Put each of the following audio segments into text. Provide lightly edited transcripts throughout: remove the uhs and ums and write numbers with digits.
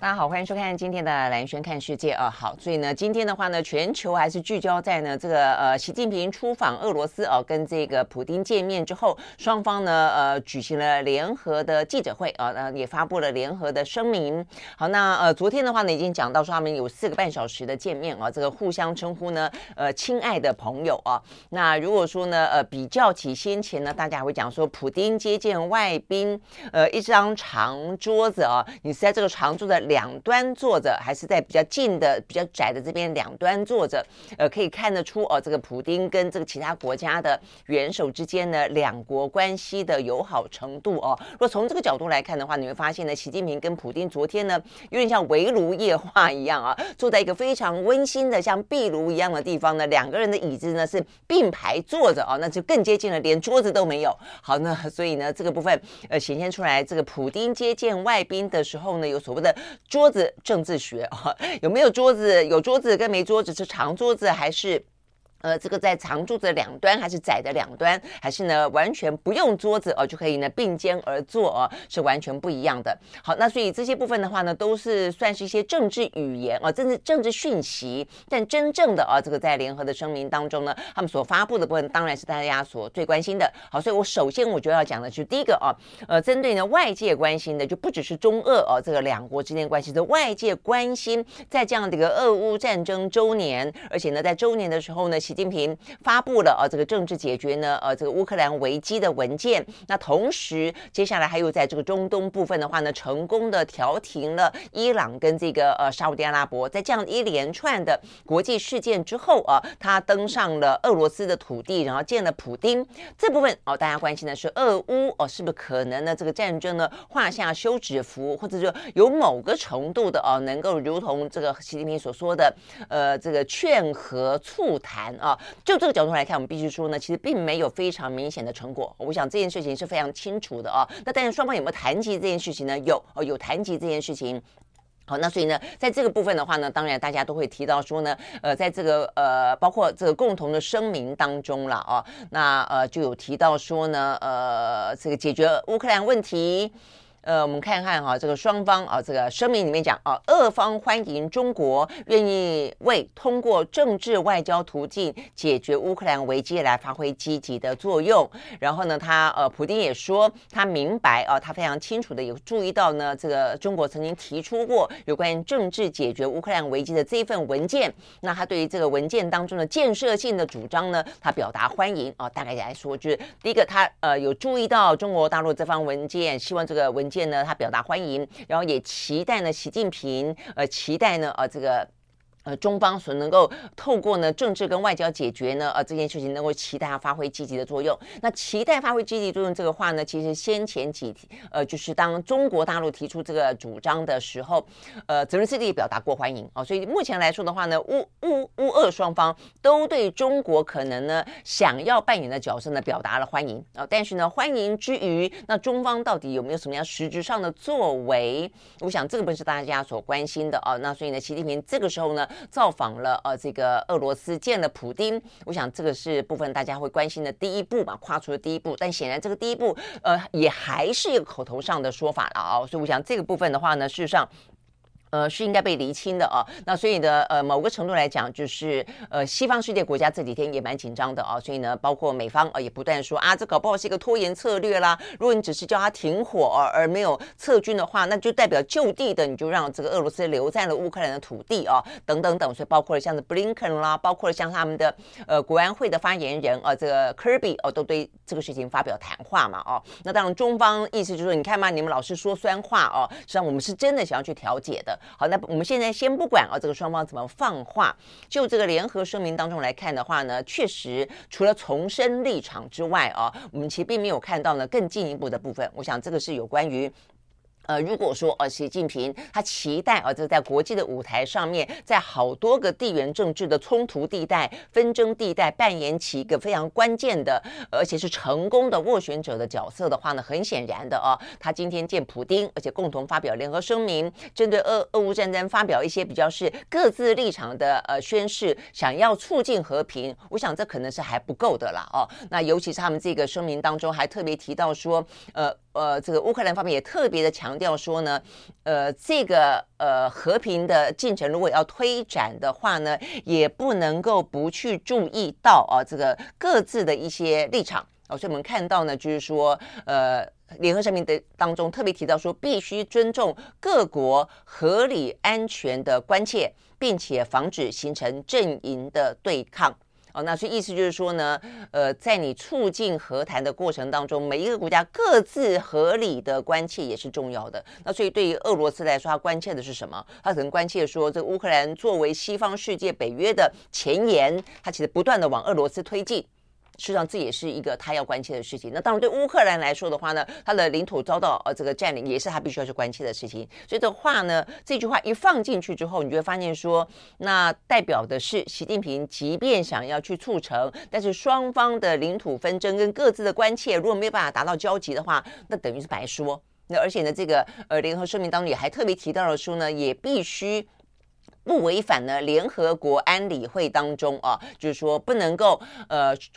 大家好，欢迎收看今天的蓝轩看世界啊。好，所以呢，今天的话呢，全球还是聚焦在呢这个习近平出访俄罗斯啊，跟这个普丁见面之后，双方呢举行了联合的记者会啊，也发布了联合的声明。好，那昨天的话呢，已经讲到说他们有4个半小时的见面啊，这个互相称呼呢亲爱的朋友啊。那如果说呢比较起先前呢，大家会讲说普丁接见外宾，一张长桌子啊，你是在这个长桌的两端坐着，还是在比较近的、比较窄的这边两端坐着，可以看得出哦，这个普丁跟这个其他国家的元首之间呢，两国关系的友好程度哦。若从这个角度来看的话，你会发现呢，习近平跟普丁昨天呢，有点像围炉夜话一样啊，坐在一个非常温馨的像壁炉一样的地方呢，两个人的椅子呢是并排坐着哦，那就更接近了，连桌子都没有。好呢，所以呢，这个部分显现出来，这个普丁接见外宾的时候呢，有所谓的桌子政治学啊，有没有桌子？有桌子跟没桌子，是长桌子还是？这个在长桌子的两端，还是窄的两端，还是呢完全不用桌子就可以呢并肩而坐是完全不一样的。好，那所以这些部分的话呢，都是算是一些政治语言政治讯息。但真正的这个在联合的声明当中呢，他们所发布的部分当然是大家所最关心的。好，所以我首先我就要讲的是第一个针对呢外界关心的，就不只是中俄这个两国之间关系的外界关心，在这样的一个俄乌战争周年，而且呢在周年的时候呢，习近平发布了这个政治解决呢这个乌克兰危机的文件。那同时接下来还有在这个中东部分的话呢，成功的调停了伊朗跟这个沙烏地阿拉伯。在这样一连串的国际事件之后他登上了俄罗斯的土地，然后见了普丁。这部分大家关心的是俄乌是不是可能呢这个战争呢画下休止符，或者说有某个程度的能够如同这个习近平所说的这个劝和促谈。就这个角度来看，我们必须说呢，其实并没有非常明显的成果。我想这件事情是非常清楚的那但是双方有没有谈及这件事情呢？有谈及这件事情。好，那所以呢，在这个部分的话呢，当然大家都会提到说呢，在这个包括这个共同的声明当中了那就有提到说呢，这个解决乌克兰问题。我们看看这个双方这个声明里面讲俄方欢迎中国愿意为通过政治外交途径解决乌克兰危机来发挥积极的作用。然后呢，普丁也说他明白他非常清楚的有注意到呢，这个中国曾经提出过有关政治解决乌克兰危机的这一份文件。那他对于这个文件当中的建设性的主张呢，他表达欢迎大概来说，就是第一个他有注意到中国大陆这份文件，希望这个文件呢他表达欢迎，然后也期待呢习近平期待呢这个中方所能够透过呢政治跟外交解决呢这件事情能够期待它发挥积极的作用。那期待发挥积极作用这个话呢，其实先前几就是当中国大陆提出这个主张的时候，泽连斯基表达过欢迎所以目前来说的话呢，乌俄双方都对中国可能呢想要扮演的角色呢表达了欢迎但是呢欢迎之余，那中方到底有没有什么样实质上的作为？我想这个不是大家所关心的那所以呢，习近平这个时候呢造访了这个俄罗斯，见了普丁。我想这个是部分大家会关心的第一步嘛，跨出的第一步。但显然这个第一步也还是一个口头上的说法了所以我想这个部分的话呢，事实上是应该被厘清的那所以呢某个程度来讲，就是西方世界国家这几天也蛮紧张的所以呢包括美方也不断说这搞不好是一个拖延策略啦，如果你只是叫他停火而没有撤军的话，那就代表就地的你就让这个俄罗斯留在了乌克兰的土地等等等。所以包括了像是 Blinken 啦，包括了像他们的国安会的发言人这个 Kirby 都对这个事情发表谈话嘛那当然中方意思就是说，你看嘛，你们老是说酸话实际上我们是真的想要去调解的。好，那我们现在先不管这个双方怎么放话，就这个联合声明当中来看的话呢，确实除了重申立场之外我们其实并没有看到呢更进一步的部分。我想这个是有关于如果说习近平他期待就在国际的舞台上面，在好多个地缘政治的冲突地带、纷争地带扮演起一个非常关键的，而且是成功的斡旋者的角色的话呢，很显然的他今天见普丁，而且共同发表联合声明，针对俄乌战争发表一些比较是各自立场的宣示，想要促进和平。我想这可能是还不够的啦那尤其是他们这个声明当中还特别提到说，这个乌克兰方面也特别的强调说呢，这个和平的进程如果要推展的话呢，也不能够不去注意到这个各自的一些立场所以我们看到呢，就是说联合声明的当中特别提到说，必须尊重各国合理安全的关切，并且防止形成阵营的对抗。那所以意思就是说呢，在你促进和谈的过程当中，每一个国家各自合理的关切也是重要的。那所以对于俄罗斯来说，他关切的是什么？他可能关切说，这个乌克兰作为西方世界北约的前沿，他其实不断的往俄罗斯推进。事实上，这也是一个他要关切的事情。那当然，对乌克兰来说的话呢，他的领土遭到这个占领，也是他必须要去关切的事情。所以的话呢，这句话一放进去之后，你就会发现说，那代表的是习近平，即便想要去促成，但是双方的领土纷争跟各自的关切，如果没有办法达到交集的话，那等于是白说。那而且呢，这个联合声明当中也还特别提到了说呢，也必须不违反呢联合国安理会当中就是说不能够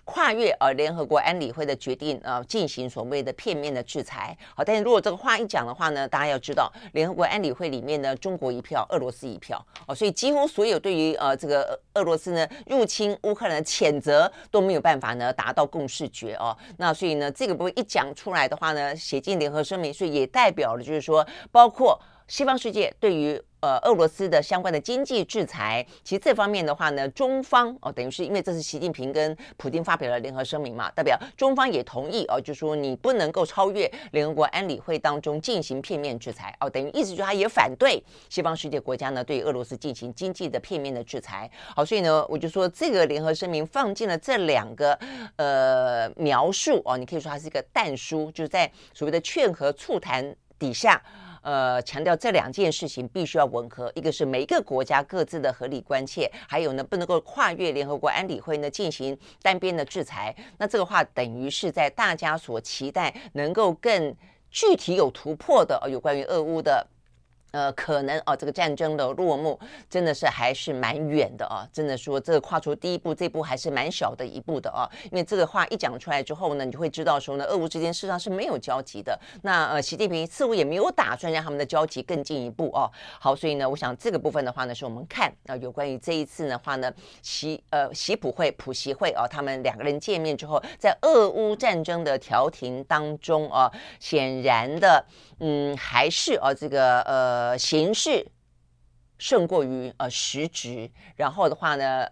跨越联合国安理会的决定进行所谓的片面的制裁。好，但是如果这个话一讲的话呢，大家要知道联合国安理会里面呢，中国一票，俄罗斯一票所以几乎所有对于这个俄罗斯呢入侵乌克兰的谴责都没有办法呢达到共识决那所以呢这个部分一讲出来的话呢，写进联合声明，所以也代表了就是说，包括西方世界对于俄罗斯的相关的经济制裁，其实这方面的话呢，中方等于是因为这是习近平跟普丁发表了联合声明嘛，代表中方也同意就是说你不能够超越联合国安理会当中进行片面制裁等于意思就是他也反对西方世界国家呢对俄罗斯进行经济的片面的制裁。好，所以呢我就说这个联合声明放进了这两个描述你可以说它是一个弹书，就是在所谓的劝和促谈底下强调这两件事情必须要吻合，一个是每一个国家各自的合理关切，还有呢不能够跨越联合国安理会呢进行单边的制裁。那这个话等于是在大家所期待能够更具体有突破的有关于俄乌的可能这个战争的落幕真的是还是蛮远的真的说这个跨出第一步，这步还是蛮小的一步的因为这个话一讲出来之后呢，你就会知道说呢，俄乌之间事实上是没有交集的。那习近平似乎也没有打算让他们的交集更进一步好，所以呢，我想这个部分的话呢，是我们看有关于这一次的话呢，习普会他们两个人见面之后，在俄乌战争的调停当中显然的还是这个形式胜过于实质，然后的话呢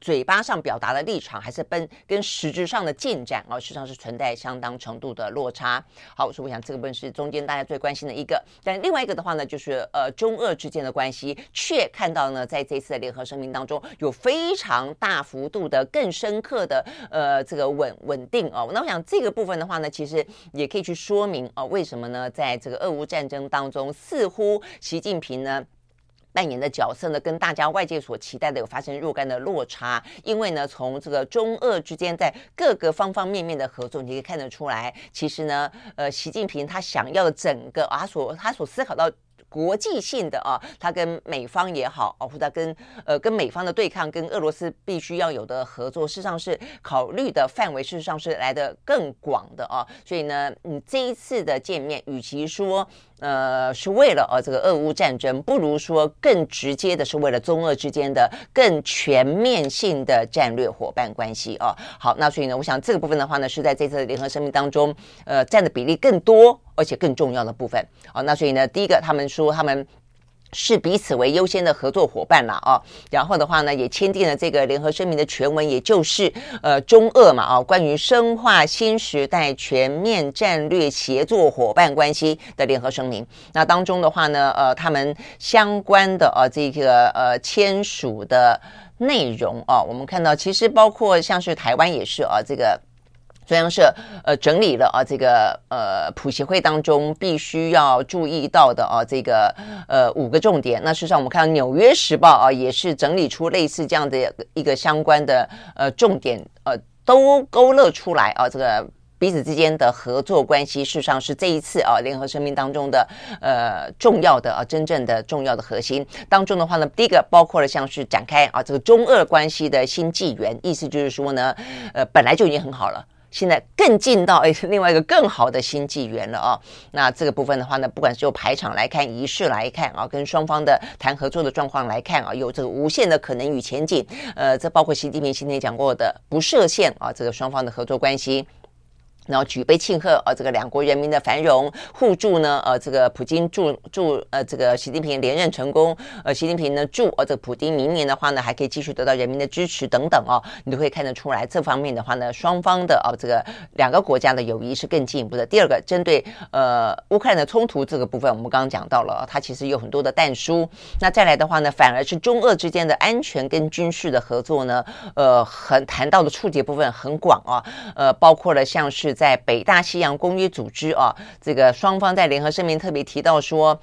嘴巴上表达的立场还是跟实质上的进展实际上是存在相当程度的落差。好，所以我想这个部分是中间大家最关心的一个，但另外一个的话呢，就是中俄之间的关系却看到呢在这次的联合声明当中有非常大幅度的更深刻的这个稳定那我想这个部分的话呢，其实也可以去说明为什么呢在这个俄乌战争当中似乎习近平呢扮演的角色呢，跟大家外界所期待的有发生若干的落差。因为呢，从这个中俄之间在各个方方面面的合作，你可以看得出来，其实呢，习近平他想要的整个他所思考到国际性的他跟美方也好或者跟美方的对抗，跟俄罗斯必须要有的合作，事实上是考虑的范围事实上是来得更广的所以呢这一次的见面与其说是为了这个俄乌战争，不如说更直接的是为了中俄之间的更全面性的战略伙伴关系好，那所以呢我想这个部分的话呢是在这次的联合声明当中占的比例更多而且更重要的部分那所以呢第一个他们说他们是彼此为优先的合作伙伴啦然后的话呢也签订了这个联合声明的全文，也就是中俄嘛关于深化新时代全面战略协作伙伴关系的联合声明。那当中的话呢他们相关的这个签署的内容我们看到其实包括像是台湾也是这个中央社整理了这个普协会当中必须要注意到的这个5个重点。那事实上我们看到《纽约时报》也是整理出类似这样的一个相关的重点，都勾勒出来这个彼此之间的合作关系，事实上是这一次联合声明当中的重要的真正的重要的核心当中的话呢，第一个包括了像是展开这个中俄关系的新纪元，意思就是说呢，本来就已经很好了，现在更进到另外一个更好的新纪元了那这个部分的话呢，不管是就排场来看、仪式来看跟双方的谈合作的状况来看有这个无限的可能与前景。这包括习近平今天讲过的不设限这个双方的合作关系。然后举杯庆贺这个两国人民的繁荣，互助呢这个普京祝这个习近平连任成功，习近平呢祝这个普京明年的话呢还可以继续得到人民的支持等等你都会看得出来这方面的话呢，双方的这个两个国家的友谊是更进一步的。第二个，针对乌克兰的冲突这个部分，我们刚刚讲到了它其实有很多的但书。那再来的话呢，反而是中俄之间的安全跟军事的合作呢很谈到的触及部分很广包括了像是在北大西洋公约组织这个双方在联合声明特别提到说，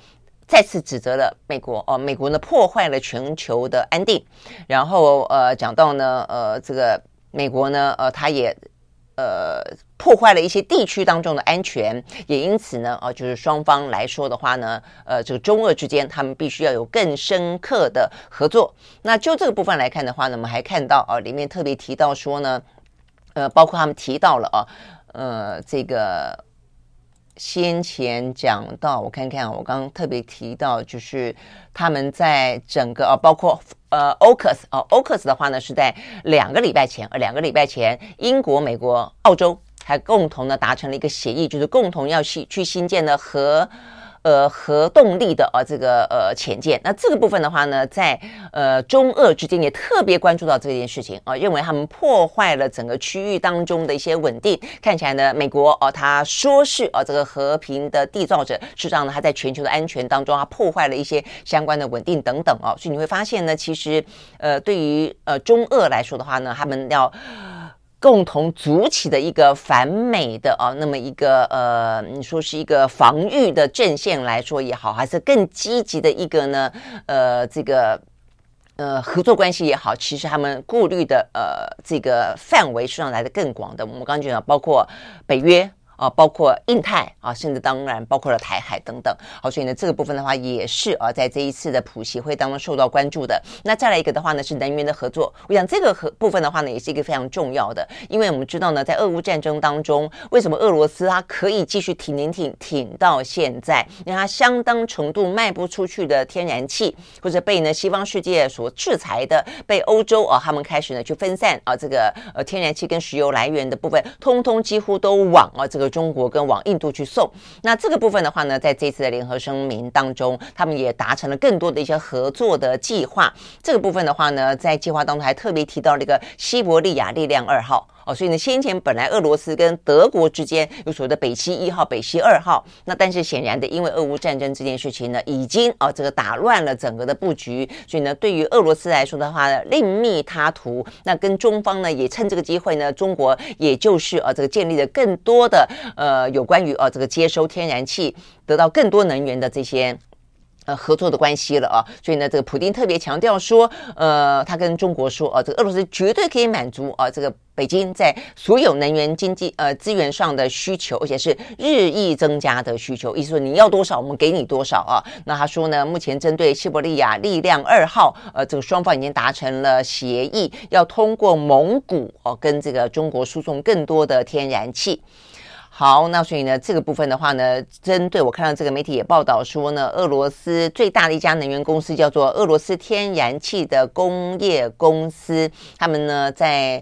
再次指责了美国美国呢破坏了全球的安定，然后讲到呢这个美国呢他也破坏了一些地区当中的安全，也因此呢就是双方来说的话呢这个中俄之间他们必须要有更深刻的合作。那就这个部分来看的话呢，我们还看到里面特别提到说呢包括他们提到了这个先前讲到，我看看我刚刚特别提到，就是他们在整个包括OCUS OCUS 的话呢是在2个礼拜前英国、美国、澳洲还共同的达成了一个协议，就是共同要去新建的核动力的这个潜舰。那这个部分的话呢，在中俄之间也特别关注到这件事情认为他们破坏了整个区域当中的一些稳定。看起来呢，美国他说是这个和平的缔造者，事实上呢，他在全球的安全当中，他破坏了一些相关的稳定等等所以你会发现呢，其实对于中俄来说的话呢，他们要共同组起的一个反美的那么一个你说是一个防御的阵线来说也好，还是更积极的一个呢这个合作关系也好，其实他们顾虑的这个范围是让来的更广的。我们刚刚讲包括北约包括印太甚至当然包括了台海等等。好，所以呢这个部分的话也是在这一次的普协会当中受到关注的。那再来一个的话呢，是能源的合作。我想这个部分的话呢，也是一个非常重要的，因为我们知道呢，在俄乌战争当中，为什么俄罗斯它可以继续挺到现在，因为它相当程度卖不出去的天然气，或者被呢西方世界所制裁的，被欧洲他们开始呢去分散这个天然气跟石油来源的部分，通通几乎都往这个中国跟往印度去送。那这个部分的话呢，在这次的联合声明当中，他们也达成了更多的一些合作的计划。这个部分的话呢，在计划当中还特别提到了一个西伯利亚力量2号所以呢，先前本来俄罗斯跟德国之间有所谓的北溪1号、北溪2号，那但是显然的，因为俄乌战争这件事情呢，已经这个打乱了整个的布局，所以呢，对于俄罗斯来说的话呢，另觅他途。那跟中方呢，也趁这个机会呢，中国也就是这个建立了更多的有关于这个接收天然气、得到更多能源的这些合作的关系了所以呢，这个普丁特别强调说，他跟中国说，这个俄罗斯绝对可以满足这个北京在所有能源经济资源上的需求，而且是日益增加的需求。意思说你要多少，我们给你多少那他说呢，目前针对西伯利亚力量2号，这个双方已经达成了协议，要通过蒙古跟这个中国输送更多的天然气。好，那所以呢，这个部分的话呢，针对我看到这个媒体也报道说呢，俄罗斯最大的一家能源公司叫做俄罗斯天然气的工业公司，他们呢在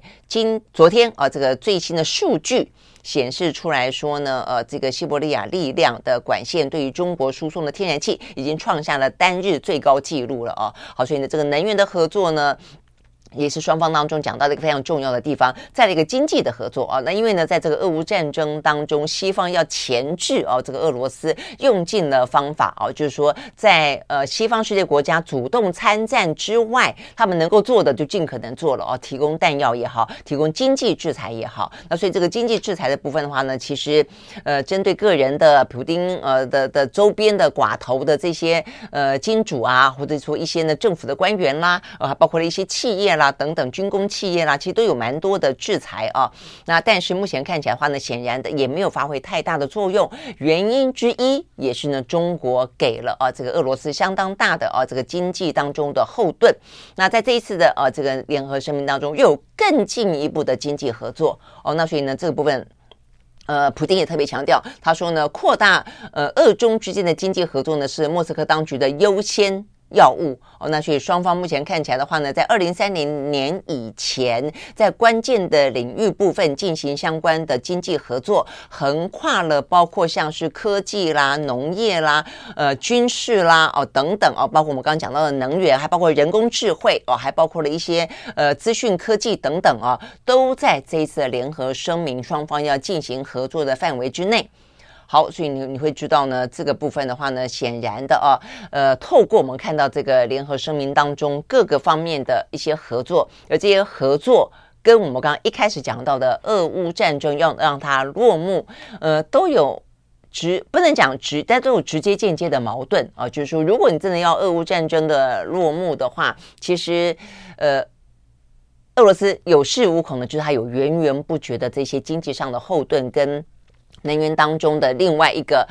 昨天这个最新的数据显示出来说呢，这个西伯利亚力量的管线对于中国输送的天然气已经创下了单日最高纪录了好，所以呢，这个能源的合作呢，也是双方当中讲到的一个非常重要的地方，在这个经济的合作啊，那因为呢，在这个俄乌战争当中，西方要钳制啊这个俄罗斯，用尽了方法啊，就是说在西方世界国家主动参战之外，他们能够做的就尽可能做了啊，提供弹药也好，提供经济制裁也好。那所以这个经济制裁的部分的话呢，其实针对个人的普丁的周边的寡头的这些金主啊，或者说一些呢政府的官员啦，包括了一些企业啦。等等军工企业啦，其实都有蛮多的制裁啊。那但是目前看起来的话呢，显然的也没有发挥太大的作用。原因之一也是呢，中国给了这个俄罗斯相当大的这个经济当中的后盾。那在这一次的这个联合声明当中，又有更进一步的经济合作哦。那所以呢，这个部分。普丁也特别强调，他说呢，扩大俄中之间的经济合作呢，是莫斯科当局的优先。药物哦，那所以双方目前看起来的话呢，在2030年以前，在关键的领域部分进行相关的经济合作，横跨了包括像是科技啦、农业啦、军事啦哦等等哦，包括我们刚刚讲到的能源，还包括人工智慧哦，还包括了一些资讯科技等等啊，都在这一次的联合声明双方要进行合作的范围之内。好，所以你会知道呢，这个部分的话呢，显然的啊，透过我们看到这个联合声明当中各个方面的一些合作，而这些合作跟我们刚刚一开始讲到的俄乌战争要让它落幕，都有。不能讲直，但都有直接间接的矛盾啊。就是说，如果你真的要俄乌战争的落幕的话，其实俄罗斯有恃无恐的，就是它有源源不绝的这些经济上的后盾跟。能源当中的另外一个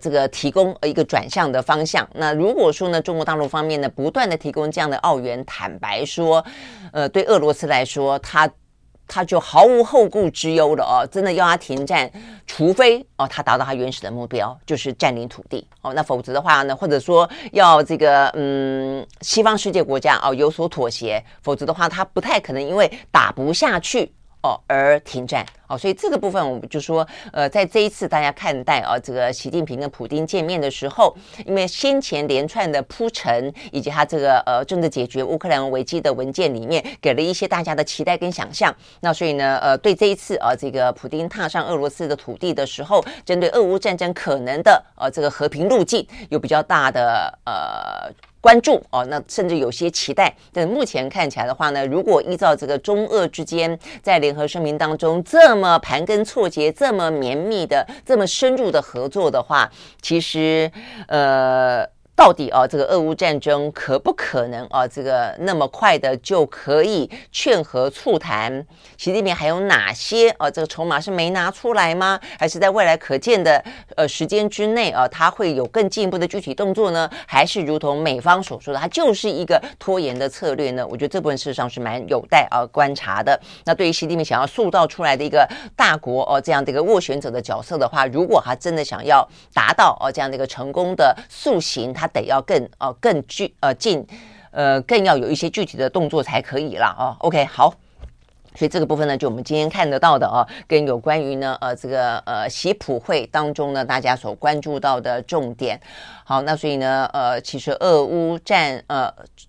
这个提供一个转向的方向。那如果说呢，中国大陆方面呢，不断的提供这样的澳元，坦白说，对俄罗斯来说，他就毫无后顾之忧了哦。真的要他停战，除非哦他达到他原始的目标，就是占领土地哦。那否则的话呢，或者说要这个西方世界国家哦有所妥协，否则的话他不太可能因为打不下去。哦，而停战哦，所以这个部分我们就说，在这一次大家看待这个习近平跟普丁见面的时候，因为先前连串的铺陈，以及他这个政治解决乌克兰危机的文件里面，给了一些大家的期待跟想象。那所以呢，对这一次这个普丁踏上俄罗斯的土地的时候，针对俄乌战争可能的这个和平路径，有比较大的关注哦，那甚至有些期待。但目前看起来的话呢，如果依照这个中俄之间在联合声明当中这么盘根错节、这么绵密的、这么深入的合作的话，其实到底这个俄乌战争可不可能这个那么快的就可以劝和促谈？习近平还有哪些这个筹码是没拿出来吗？还是在未来可见的时间之内他会有更进一步的具体动作呢？还是如同美方所说的，它就是一个拖延的策略呢？我觉得这部分事实上是蛮有待观察的。那对于习近平想要塑造出来的一个大国这样的一个斡旋者的角色的话，如果他真的想要达到这样的一个成功的塑形，他得要更要有一些具体的动作才可以啦哦。OK， 好，所以这个部分呢，就我们今天看得到的跟有关于呢这个习普会当中呢，大家所关注到的重点。好，那所以呢其实俄乌战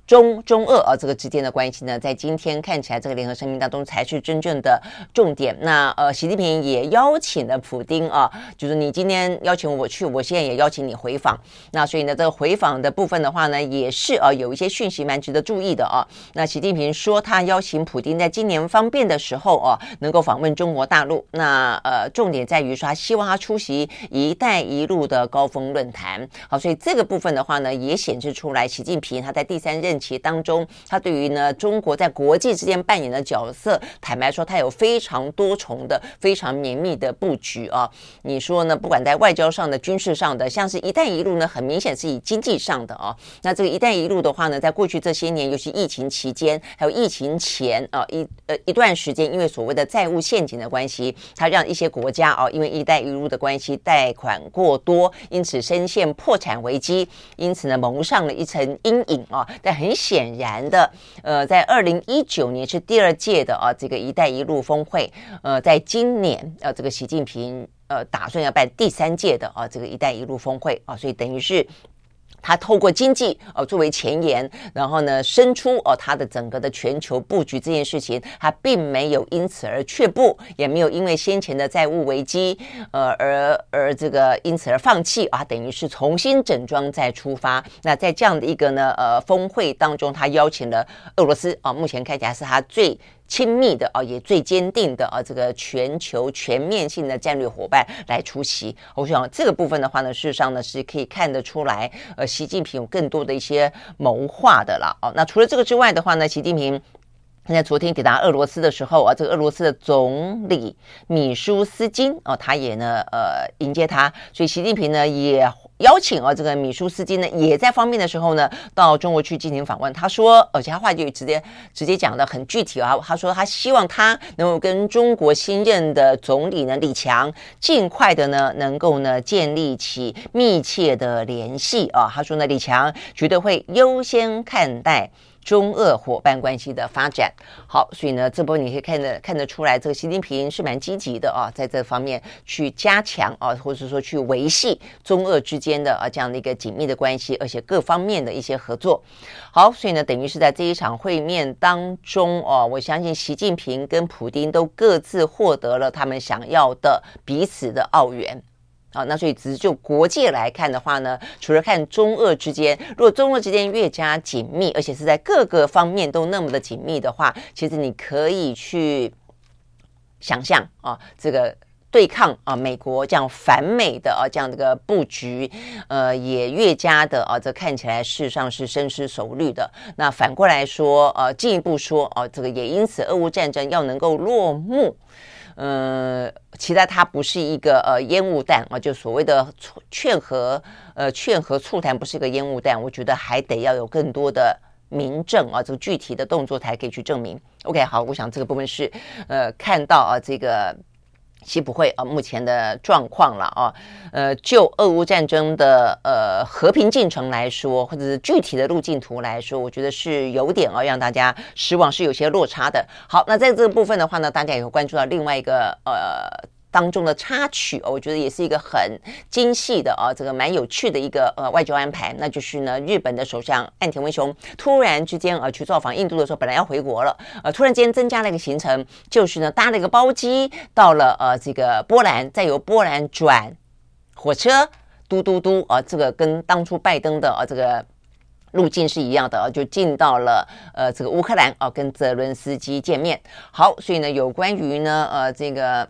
中俄这个之间的关系呢，在今天看起来这个联合声明当中才是真正的重点。那习近平也邀请了普丁就是你今天邀请我去，我现在也邀请你回访。那所以呢，这个回访的部分的话呢，也是有一些讯息蛮值得注意的那习近平说，他邀请普丁在今年方便的时候能够访问中国大陆。那重点在于说，他希望他出席一带一路的高峰论坛。好，所以这个部分的话呢，也显示出来习近平他在第三任期当中，他对于呢中国在国际之间扮演的角色，坦白说他有非常多重的、非常绵密的布局啊。你说呢？不管在外交上的、军事上的，像是一带一路呢，很明显是以经济上的啊。那这个一带一路的话呢，在过去这些年，尤其疫情期间，还有疫情前一段时间，因为所谓的债务陷阱的关系，它让一些国家因为一带一路的关系贷款过多，因此深陷破产危机，因此呢蒙上了一层阴影但很显然的在2019年是第二届的这个一带一路峰会在今年这个习近平打算要办第三届的这个一带一路峰会所以等于是它透过经济作为前沿，然后呢伸出它的整个的全球布局这件事情，它并没有因此而却步，也没有因为先前的债务危机而这个因此而放弃啊，等于是重新整装再出发。那在这样的一个呢峰会当中，他邀请了俄罗斯目前看起来是他最亲密的也最坚定的这个全球全面性的战略伙伴来出席。我想这个部分的话呢，事实上呢是可以看得出来习近平有更多的一些谋划的啦。那除了这个之外的话呢，习近平在昨天抵达俄罗斯的时候这个俄罗斯的总理米舒斯金他也呢迎接他，所以习近平呢也邀请这个米舒斯金呢也在方便的时候呢到中国去进行访问。他说，而且他话就直接讲得很具体他说他希望他能够跟中国新任的总理呢李强尽快的呢能够呢建立起密切的联系他说呢李强绝对会优先看待中俄伙伴关系的发展。好，所以呢这波你可以看得出来，这个习近平是蛮积极的在这方面去加强或者说去维系中俄之间的这样的一个紧密的关系，而且各方面的一些合作。好，所以呢等于是在这一场会面当中我相信习近平跟普丁都各自获得了他们想要的彼此的澳元。那所以只是就国界来看的话呢，除了看中俄之间，如果中俄之间越加紧密，而且是在各个方面都那么的紧密的话，其实你可以去想象这个对抗美国这样反美的这样的个布局也越加的这看起来事实上是深思熟虑的。那反过来说进一步说这个也因此俄乌战争要能够落幕，其实它不是一个烟雾弹就所谓的劝和促谈不是一个烟雾弹，我觉得还得要有更多的明证这个具体的动作才可以去证明。OK， 好，我想这个部分是看到这个西普会目前的状况了就俄乌战争的和平进程来说，或者是具体的路径图来说，我觉得是有点让大家失望，是有些落差的。好，那在这个部分的话呢，大家也会关注到另外一个当中的插曲我觉得也是一个很精细的这个蛮有趣的一个外交安排，那就是呢日本的首相岸田文雄突然之间去造访印度的时候，本来要回国了突然间增加了一个行程，就是呢搭了一个包机到了这个波兰，再由波兰转火车嘟嘟这个跟当初拜登的这个路径是一样的就进到了这个乌克兰跟泽伦斯基见面。好，所以呢有关于呢这个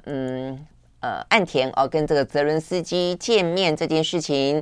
岸田跟这个泽伦斯基见面这件事情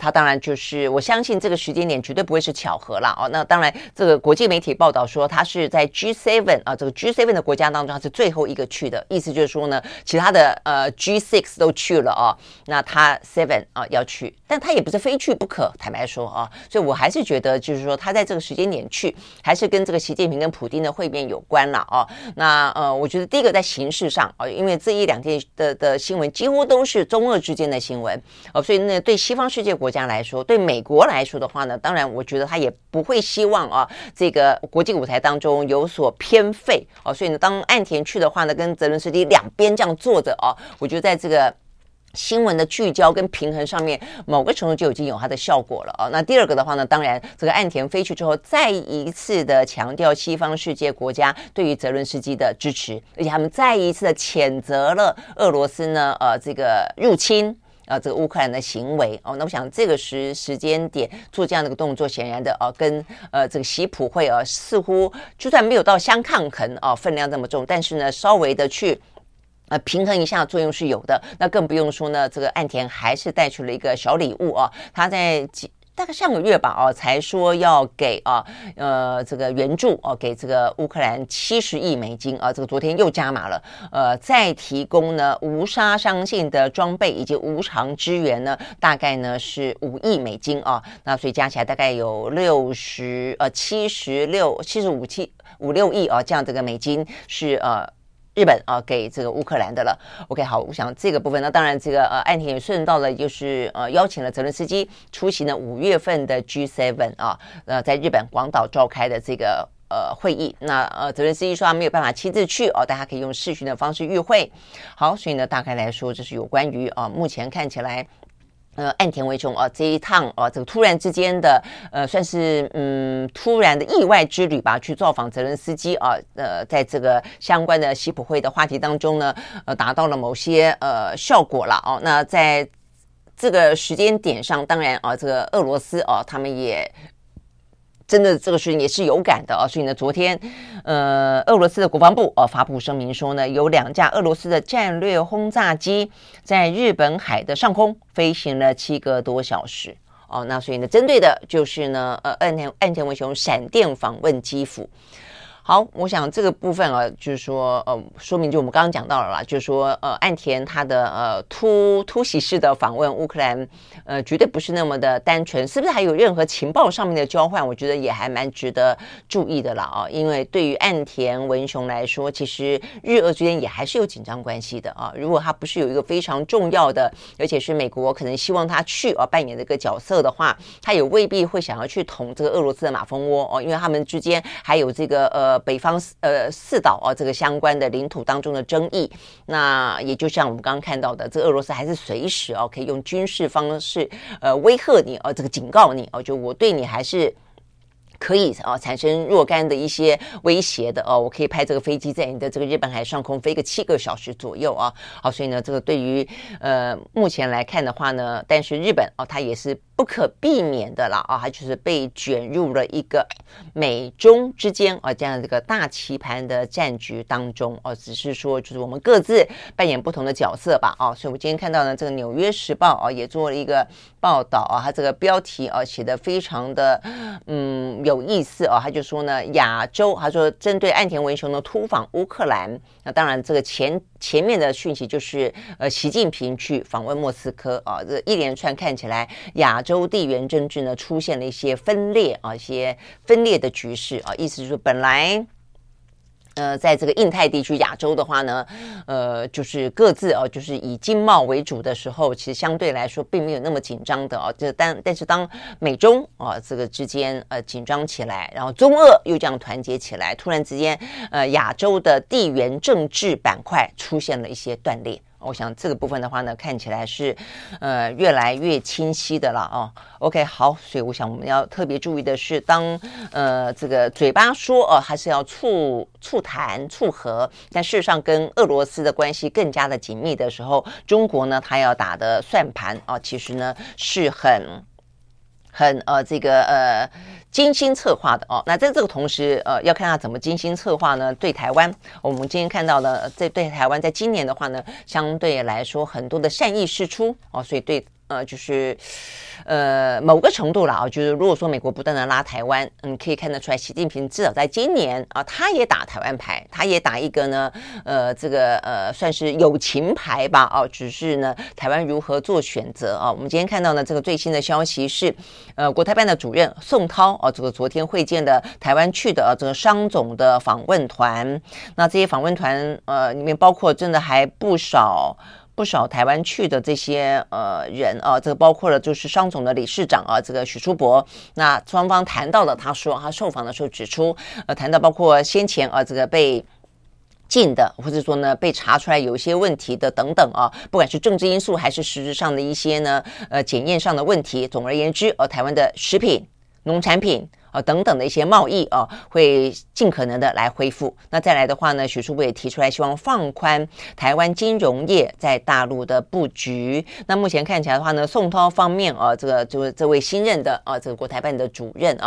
他当然就是我相信这个时间点绝对不会是巧合啦那当然这个国际媒体报道说他是在 G7 这个 G7 的国家当中他是最后一个去的，意思就是说呢其他的G6 都去了那他 7 要去，但他也不是非去不可，坦白说所以我还是觉得就是说他在这个时间点去还是跟这个习近平跟普丁的会面有关啦那我觉得第一个在形式上因为这一两天的新闻几乎都是中俄之间的新闻所以呢对西方世界国家来说，对美国来说的话呢，当然我觉得他也不会希望这个国际舞台当中有所偏废所以呢当岸田去的话呢跟泽伦斯基两边这样坐着我觉得在这个新闻的聚焦跟平衡上面某个程度就已经有它的效果了那第二个的话呢，当然这个岸田飞去之后再一次的强调西方世界国家对于泽伦斯基的支持，而且他们再一次的谴责了俄罗斯呢这个入侵这个乌克兰的行为那我想这个时间点做这样的一个动作，显然的跟这个习普会似乎就算没有到相抗衡分量这么重，但是呢稍微的去平衡一下作用是有的。那更不用说呢这个岸田还是带去了一个小礼物他在大概上个月吧才说要给这个援助给这个乌克兰70亿美金这个昨天又加码了再提供呢无杀伤性的装备以及无偿支援呢大概呢是5亿美金那所以加起来大概有76亿这样这个美金是日本给这个乌克兰的了。 OK， 好，我想这个部分呢当然这个岸田也顺道了就是邀请了泽伦斯基出席呢5月份的 G7 在日本广岛召开的这个会议。那泽伦斯基说他没有办法亲自去但他可以用视讯的方式与会。好，所以呢大概来说这是有关于目前看起来岸田文雄这一趟这个突然之间的算是突然的意外之旅吧，去造访泽连斯基在这个相关的习普会的话题当中呢，达到了某些效果了那在这个时间点上，当然这个俄罗斯他们也真的这个事情也是有感的所以呢，昨天俄罗斯的国防部发布声明说呢，有2架俄罗斯的战略轰炸机在日本海的上空飞行了7个多小时那所以呢，针对的就是呢岸田文雄闪电访问基辅。好，我想这个部分就是说说明就我们刚刚讲到了啦，就是说岸田他的突袭式的访问乌克兰绝对不是那么的单纯，是不是还有任何情报上面的交换，我觉得也还蛮值得注意的啦因为对于岸田文雄来说，其实日俄之间也还是有紧张关系的如果他不是有一个非常重要的，而且是美国可能希望他去扮演的一个角色的话，他也未必会想要去捅这个俄罗斯的马蜂窝因为他们之间还有这个北方四岛这个相关的领土当中的争议。那也就像我们刚刚看到的，这个俄罗斯还是随时可以用军事方式威吓你这个警告你就我对你还是可以产生若干的一些威胁的我可以派这个飞机在你的这个日本海上空飞个7个小时左右好，所以呢，这个对于目前来看的话呢，但是日本它也是不可避免的啦它就是被卷入了一个美中之间这样这个大棋盘的战局当中只是说就是我们各自扮演不同的角色吧所以我今天看到呢，这个《纽约时报》也做了一个报道它这个标题写得非常的有意思它就说呢，亚洲，它说针对岸田文雄的突访乌克兰，那当然这个前面的讯息就是习近平去访问莫斯科这一连串看起来亚洲地缘政治呢出现了一些分裂一些分裂的局势意思就是本来在这个印太地区亚洲的话呢就是各自就是以经贸为主的时候，其实相对来说并没有那么紧张的但是当美中这个之间紧张起来，然后中俄又这样团结起来，突然之间亚洲的地缘政治板块出现了一些断裂。我想这个部分的话呢，看起来是越来越清晰的了OK， 好，所以我想我们要特别注意的是，当这个嘴巴说还是要促谈促和，但事实上跟俄罗斯的关系更加的紧密的时候，中国呢它要打的算盘其实呢是很这个精心策划的那在这个同时要看他怎么精心策划呢。对台湾，我们今天看到了对台湾在今年的话呢，相对来说很多的善意释出所以对就是某个程度啦就是如果说美国不断的拉台湾，可以看得出来习近平至少在今年他也打台湾牌，他也打一个呢这个算是友情牌吧只是呢台湾如何做选择我们今天看到呢，这个最新的消息是国台办的主任宋涛这个昨天会见的台湾去的这个商总的访问团，那这些访问团里面包括真的还不少台湾去的这些人这个包括了就是商总的理事长这个许书博。那双方谈到了，他说他受访的时候指出谈到包括先前这个被禁的，或者说呢被查出来有一些问题的等等不管是政治因素还是实质上的一些呢检验上的问题。总而言之台湾的食品、农产品等等的一些贸易会尽可能的来恢复。那再来的话呢，许书博也提出来希望放宽台湾金融业在大陆的布局。那目前看起来的话呢，宋涛方面这个就是这位新任的这个国台办的主任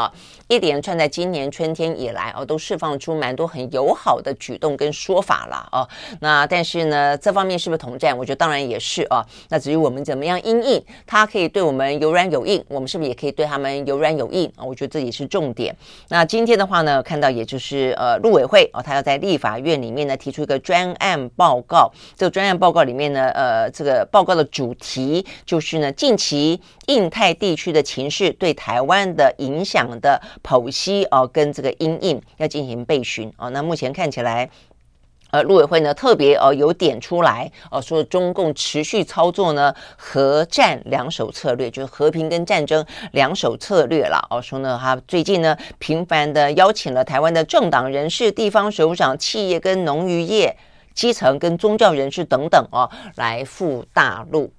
一连串在今年春天以来都释放出蛮多很友好的举动跟说法啦那但是呢，这方面是不是统战，我觉得当然也是那至于我们怎么样因应，他可以对我们有软有硬，我们是不是也可以对他们有软有硬我觉得这也是重点。那今天的话呢，看到也就是陆委会他要在立法院里面呢提出一个专案报告。这个专案报告里面呢这个报告的主题就是呢近期印太地区的情势对台湾的影响的剖析跟这个因应要进行备询那目前看起来陆委会呢特别有点出来说中共持续操作呢和战两手策略，就是和平跟战争两手策略啦说呢他最近呢频繁的邀请了台湾的政党人士、地方首长、企业跟农渔业、基层跟宗教人士等等来赴大陆。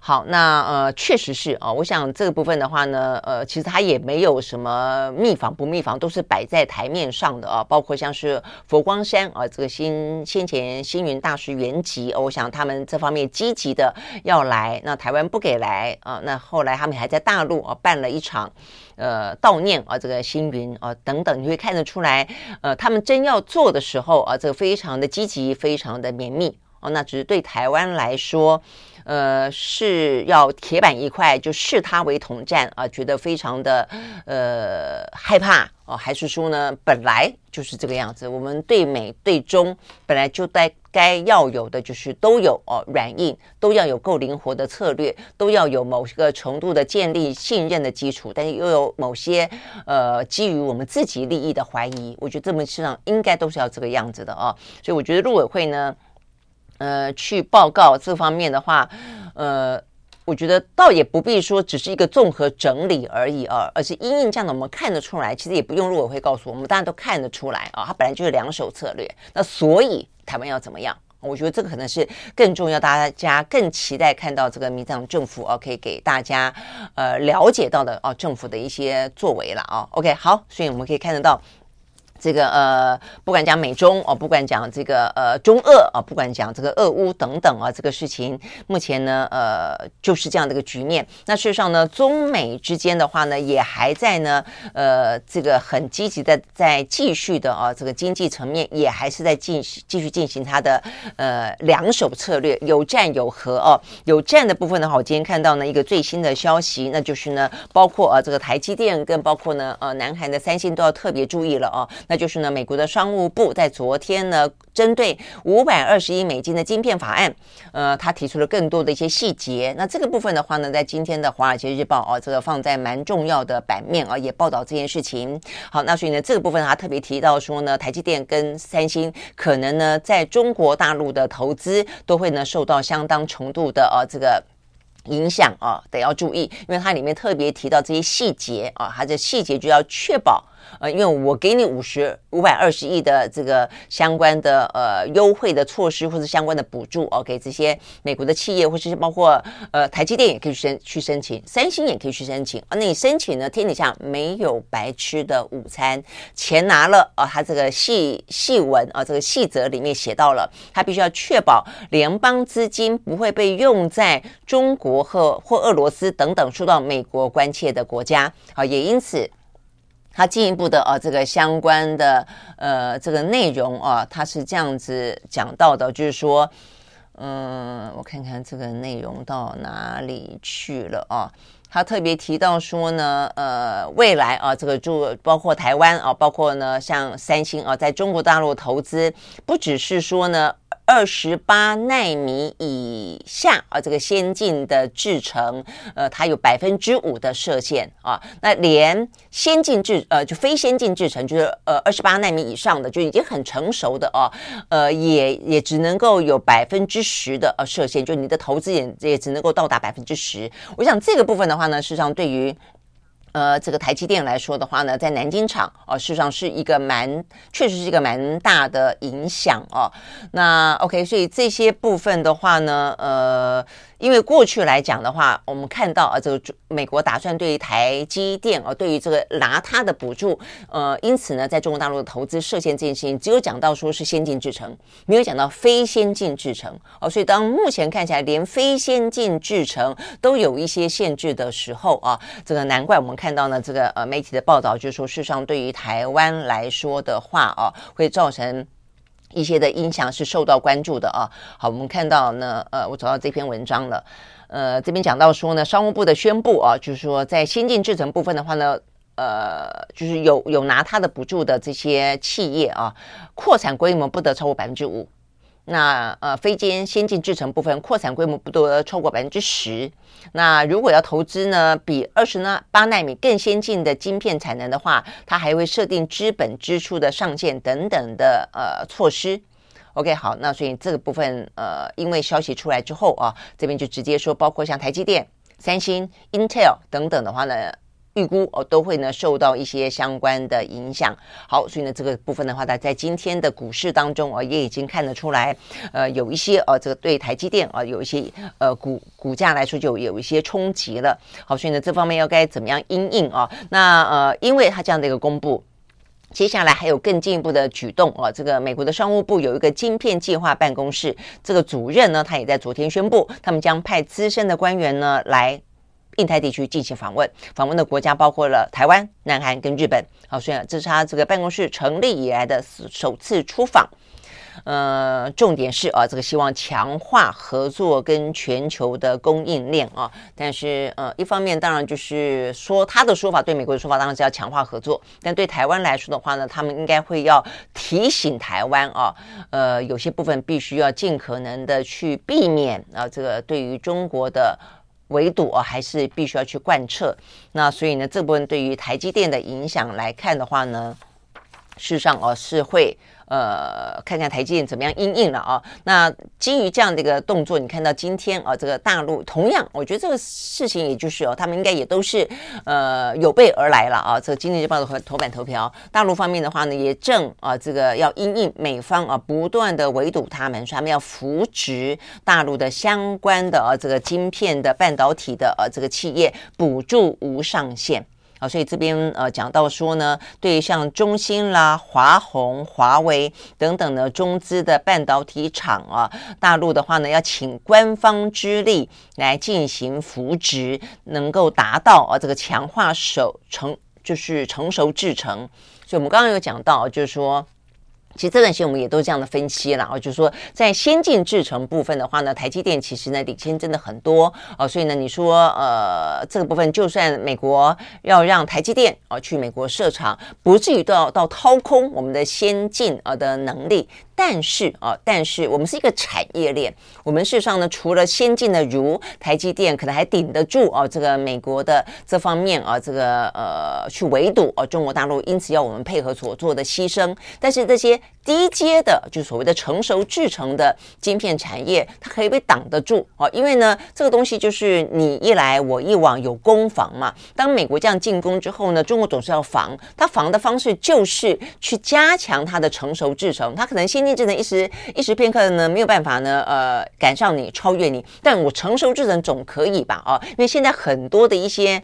好，那确实是啊，我想这个部分的话呢，其实它也没有什么秘防不秘防，都是摆在台面上的啊。包括像是佛光山啊，这个先前星云大师原籍，我想他们这方面积极的要来，那台湾不给来啊，那后来他们还在大陆啊办了一场悼念啊，这个星云啊等等，你会看得出来，他们真要做的时候啊，这个非常的积极，非常的绵密哦。那只是对台湾来说。是要铁板一块，就视他为统战啊，觉得非常的害怕哦，还是说呢，本来就是这个样子，我们对美对中本来就该要有的就是都有哦，软硬都要有够灵活的策略，都要有某个程度的建立信任的基础，但是又有某些基于我们自己利益的怀疑，我觉得这么市场应该都是要这个样子的哦，所以我觉得陆委会呢。去报告这方面的话，我觉得倒也不必说只是一个综合整理而已啊，而是因应这样的我们看得出来，其实也不用陆委会告诉我们，大家都看得出来啊，它本来就是两手策略。那所以台湾要怎么样？我觉得这个可能是更重要，大家更期待看到这个民进党政府啊，可以给大家了解到的啊，政府的一些作为了啊。OK， 好，所以我们可以看得到。这个不管讲美中哦，不管讲这个中俄啊，不管讲这个俄乌等等啊，这个事情目前呢就是这样的一个局面。那事实上呢，中美之间的话呢，也还在呢这个很积极的在继续的啊，这个经济层面也还是在继续进行它的两手策略，有战有和哦。有战的部分的话，我今天看到呢一个最新的消息，那就是呢包括这个台积电跟包括呢南韩的三星都要特别注意了哦。那就是呢，美国的商务部在昨天呢，针对520亿美金的晶片法案，他提出了更多的一些细节。那这个部分的话呢，在今天的《华尔街日报》啊，这个放在蛮重要的版面啊，也报道这件事情。好，那所以呢，这个部分他特别提到说呢，台积电跟三星可能呢，在中国大陆的投资都会呢受到相当程度的这个。影响啊，得要注意，因为它里面特别提到这些细节啊，它的细节就要确保，因为我给你520亿的这个相关的优惠的措施或者相关的补助哦、啊，给这些美国的企业，或者是包括台积电也可以去申请，三星也可以去申请啊。那你申请呢，天底下没有白吃的午餐，钱拿了啊，它这个细文啊，这个细则里面写到了，它必须要确保联邦资金不会被用在中国。或俄罗斯等等受到美国关切的国家，好，也因此，它进一步的这个相关的这个内容啊，它是这样子讲到的，就是说，我看看这个内容到哪里去了啊。他特别提到说呢，未来啊，这个就包括台湾啊，包括呢像三星啊，在中国大陆投资，不只是说呢28奈米以下啊，这个先进的制程，它有5%的设限啊，那连先进制就非先进制程，就是28奈米以上的，就已经很成熟的啊，也只能够有10%的设限，就你的投资也只能够到达10%。我想这个部分的话呢，事实上对于这个台积电来说的话呢，在南京厂事实上是一个确实是一个蛮大的影响哦。那 OK， 所以这些部分的话呢，因为过去来讲的话，我们看到这个美国打算对于台积电对于这个拿它的补助，因此呢，在中国大陆的投资设限这件事情，只有讲到说是先进制程，没有讲到非先进制程哦。所以当目前看起来连非先进制程都有一些限制的时候啊，这个难怪我们看到呢，这个媒体的报道就是说，事实上对于台湾来说的话啊，会造成。一些的影响是受到关注的啊。好，我们看到呢，我找到这篇文章了，这边讲到说呢，商务部的宣布啊，就是说在先进制程部分的话呢，就是有拿它的补助的这些企业啊，扩产规模不得超过5%。那非先进制程部分扩产规模不得超过10%。那如果要投资呢，比28奈米更先进的晶片产能的话，它还会设定资本支出的上限等等的措施。OK， 好，那所以这个部分因为消息出来之后啊，这边就直接说，包括像台积电、三星、Intel 等等的话呢。预估哦，都会呢受到一些相关的影响。好，所以呢这个部分的话，大家在今天的股市当中哦，也已经看得出来，有一些这个对台积电啊、有一些股价来说就有一些冲击了。好，所以呢这方面要该怎么样因应啊？那因为它这样的一个公布。接下来还有更进一步的举动这个美国的商务部有一个晶片计划办公室，这个主任呢，他也在昨天宣布，他们将派资深的官员呢来印太地区进行访问，访问的国家包括了台湾、南韩跟日本。好，所以这是他这个办公室成立以来的首次出访。重点是这个希望强化合作跟全球的供应链啊。但是一方面当然就是说他的说法，对美国的说法当然是要强化合作，但对台湾来说的话呢，他们应该会要提醒台湾啊，有些部分必须要尽可能的去避免这个对于中国的围堵还是必须要去贯彻。那所以呢，这部分对于台积电的影响来看的话呢，事实上是会看看台积电怎么样因应了啊。那基于这样的一个动作，你看到今天这个大陆同样，我觉得这个事情也就是他们应该也都是有备而来了啊。这个经济日报的头版头条，大陆方面的话呢，也正这个要因应美方不断的围堵他们，所以他们要扶植大陆的相关的这个晶片的半导体的这个企业，补助无上限。啊，所以这边讲到说呢，对像中兴啦、华虹、华为等等的中资的半导体厂啊，大陆的话呢要请官方之力来进行扶植，能够达到这个强化就是成熟制程。所以我们刚刚有讲到，就是说。其实这段时间我们也都这样的分析了就是说在先进制程部分的话呢，台积电其实呢领先真的很多所以呢你说这个部分就算美国要让台积电去美国设厂，不至于到掏空我们的先进的能力。但是我们是一个产业链，我们事实上呢，除了先进的如台积电，可能还顶得住这个美国的这方面这个去围堵中国大陆，因此要我们配合所做的牺牲。但是这些低阶的，就所谓的成熟制程的晶片产业，它可以被挡得住因为呢，这个东西就是你一来我一往，有攻防嘛。当美国这样进攻之后呢，中国总是要防，它防的方式就是去加强它的成熟制程，它可能先。制程一时片刻呢没有办法呢赶上你超越你，但我成熟制程总可以吧因为现在很多的一些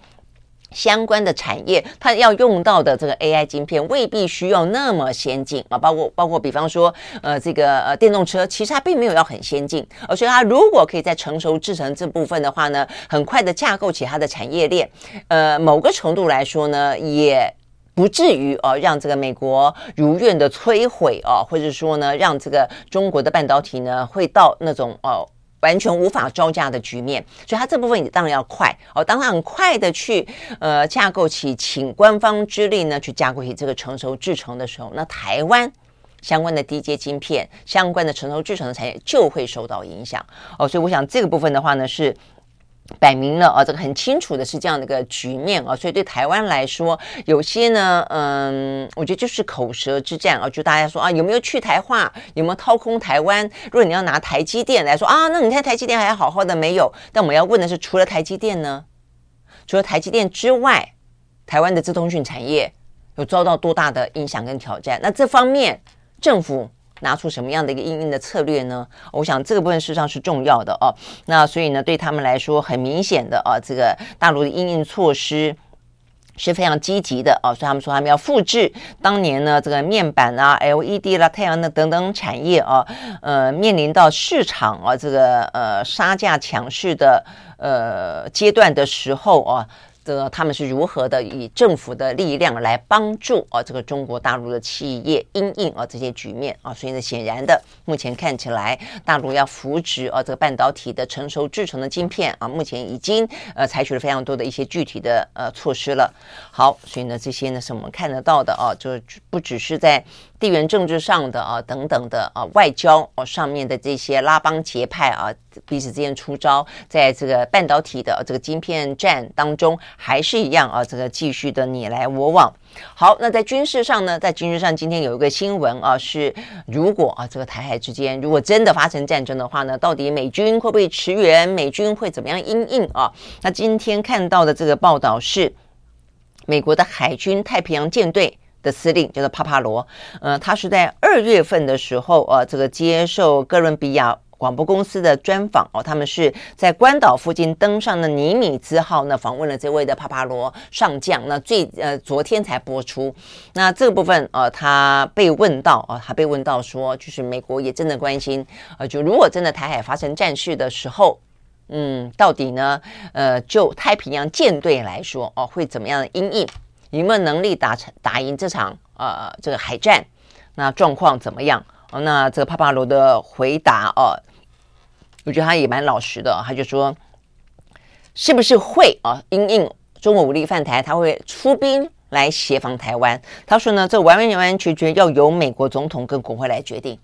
相关的产业，它要用到的这个 AI 晶片未必需要那么先进包括比方说这个电动车，其实它并没有要很先进所以它如果可以在成熟制程这部分的话呢，很快的架构起它的产业链某个程度来说呢，也不至于让这个美国如愿的摧毁或者说呢让这个中国的半导体呢会到那种完全无法招架的局面。所以它这部分也当然要快当然很快的去架构起，请官方之力呢去架构起这个成熟制程的时候，那台湾相关的低阶晶片相关的成熟制程的产业就会受到影响所以我想这个部分的话呢是摆明了这个很清楚的是这样的一个局面所以对台湾来说，有些呢我觉得就是口舌之战就大家说啊，有没有去台化，有没有掏空台湾。如果你要拿台积电来说啊，那你看台积电还好好的，没有。但我们要问的是，除了台积电呢，除了台积电之外，台湾的资通讯产业有遭到多大的影响跟挑战？那这方面政府拿出什么样的一个因应的策略呢？我想这个部分事实上是重要的那所以呢，对他们来说很明显的这个大陆的因应措施是非常积极的所以他们说他们要复制当年呢这个面板啊 LED 啦、太阳能等等产业面临到市场这个杀价强势的阶段的时候他们是如何的以政府的力量来帮助这个中国大陆的企业因应这些局面所以呢，显然的，目前看起来大陆要扶植这个半导体的成熟制程的晶片目前已经采取了非常多的一些具体的措施了。好，所以呢，这些呢是我们看得到的就不只是在地缘政治上的等等的外交上面的这些拉帮结派彼此之间出招，在这个半导体的这个晶片战当中还是一样这个继续的你来我往。好，那在军事上呢，在军事上今天有一个新闻是如果这个台海之间如果真的发生战争的话呢，到底美军会不会驰援，美军会怎么样因应那今天看到的这个报道是美国的海军太平洋舰队的司令叫做帕帕罗，他是在2月份的时候这个接受哥伦比亚广播公司的专访他们是在关岛附近登上的尼米兹号呢，访问了这位的帕帕罗上将。那昨天才播出。那这个部分他被问到说，就是美国也真的关心就如果真的台海发生战事的时候，到底呢就太平洋舰队来说会怎么样的因应，有没有能力打赢这场这个海战，那状况怎么样？那这个帕帕罗的回答我觉得他也蛮老实的，他就说是不是会因应中国武力犯台，他会出兵来协防台湾。他说呢，这完全要由美国总统跟国会来决定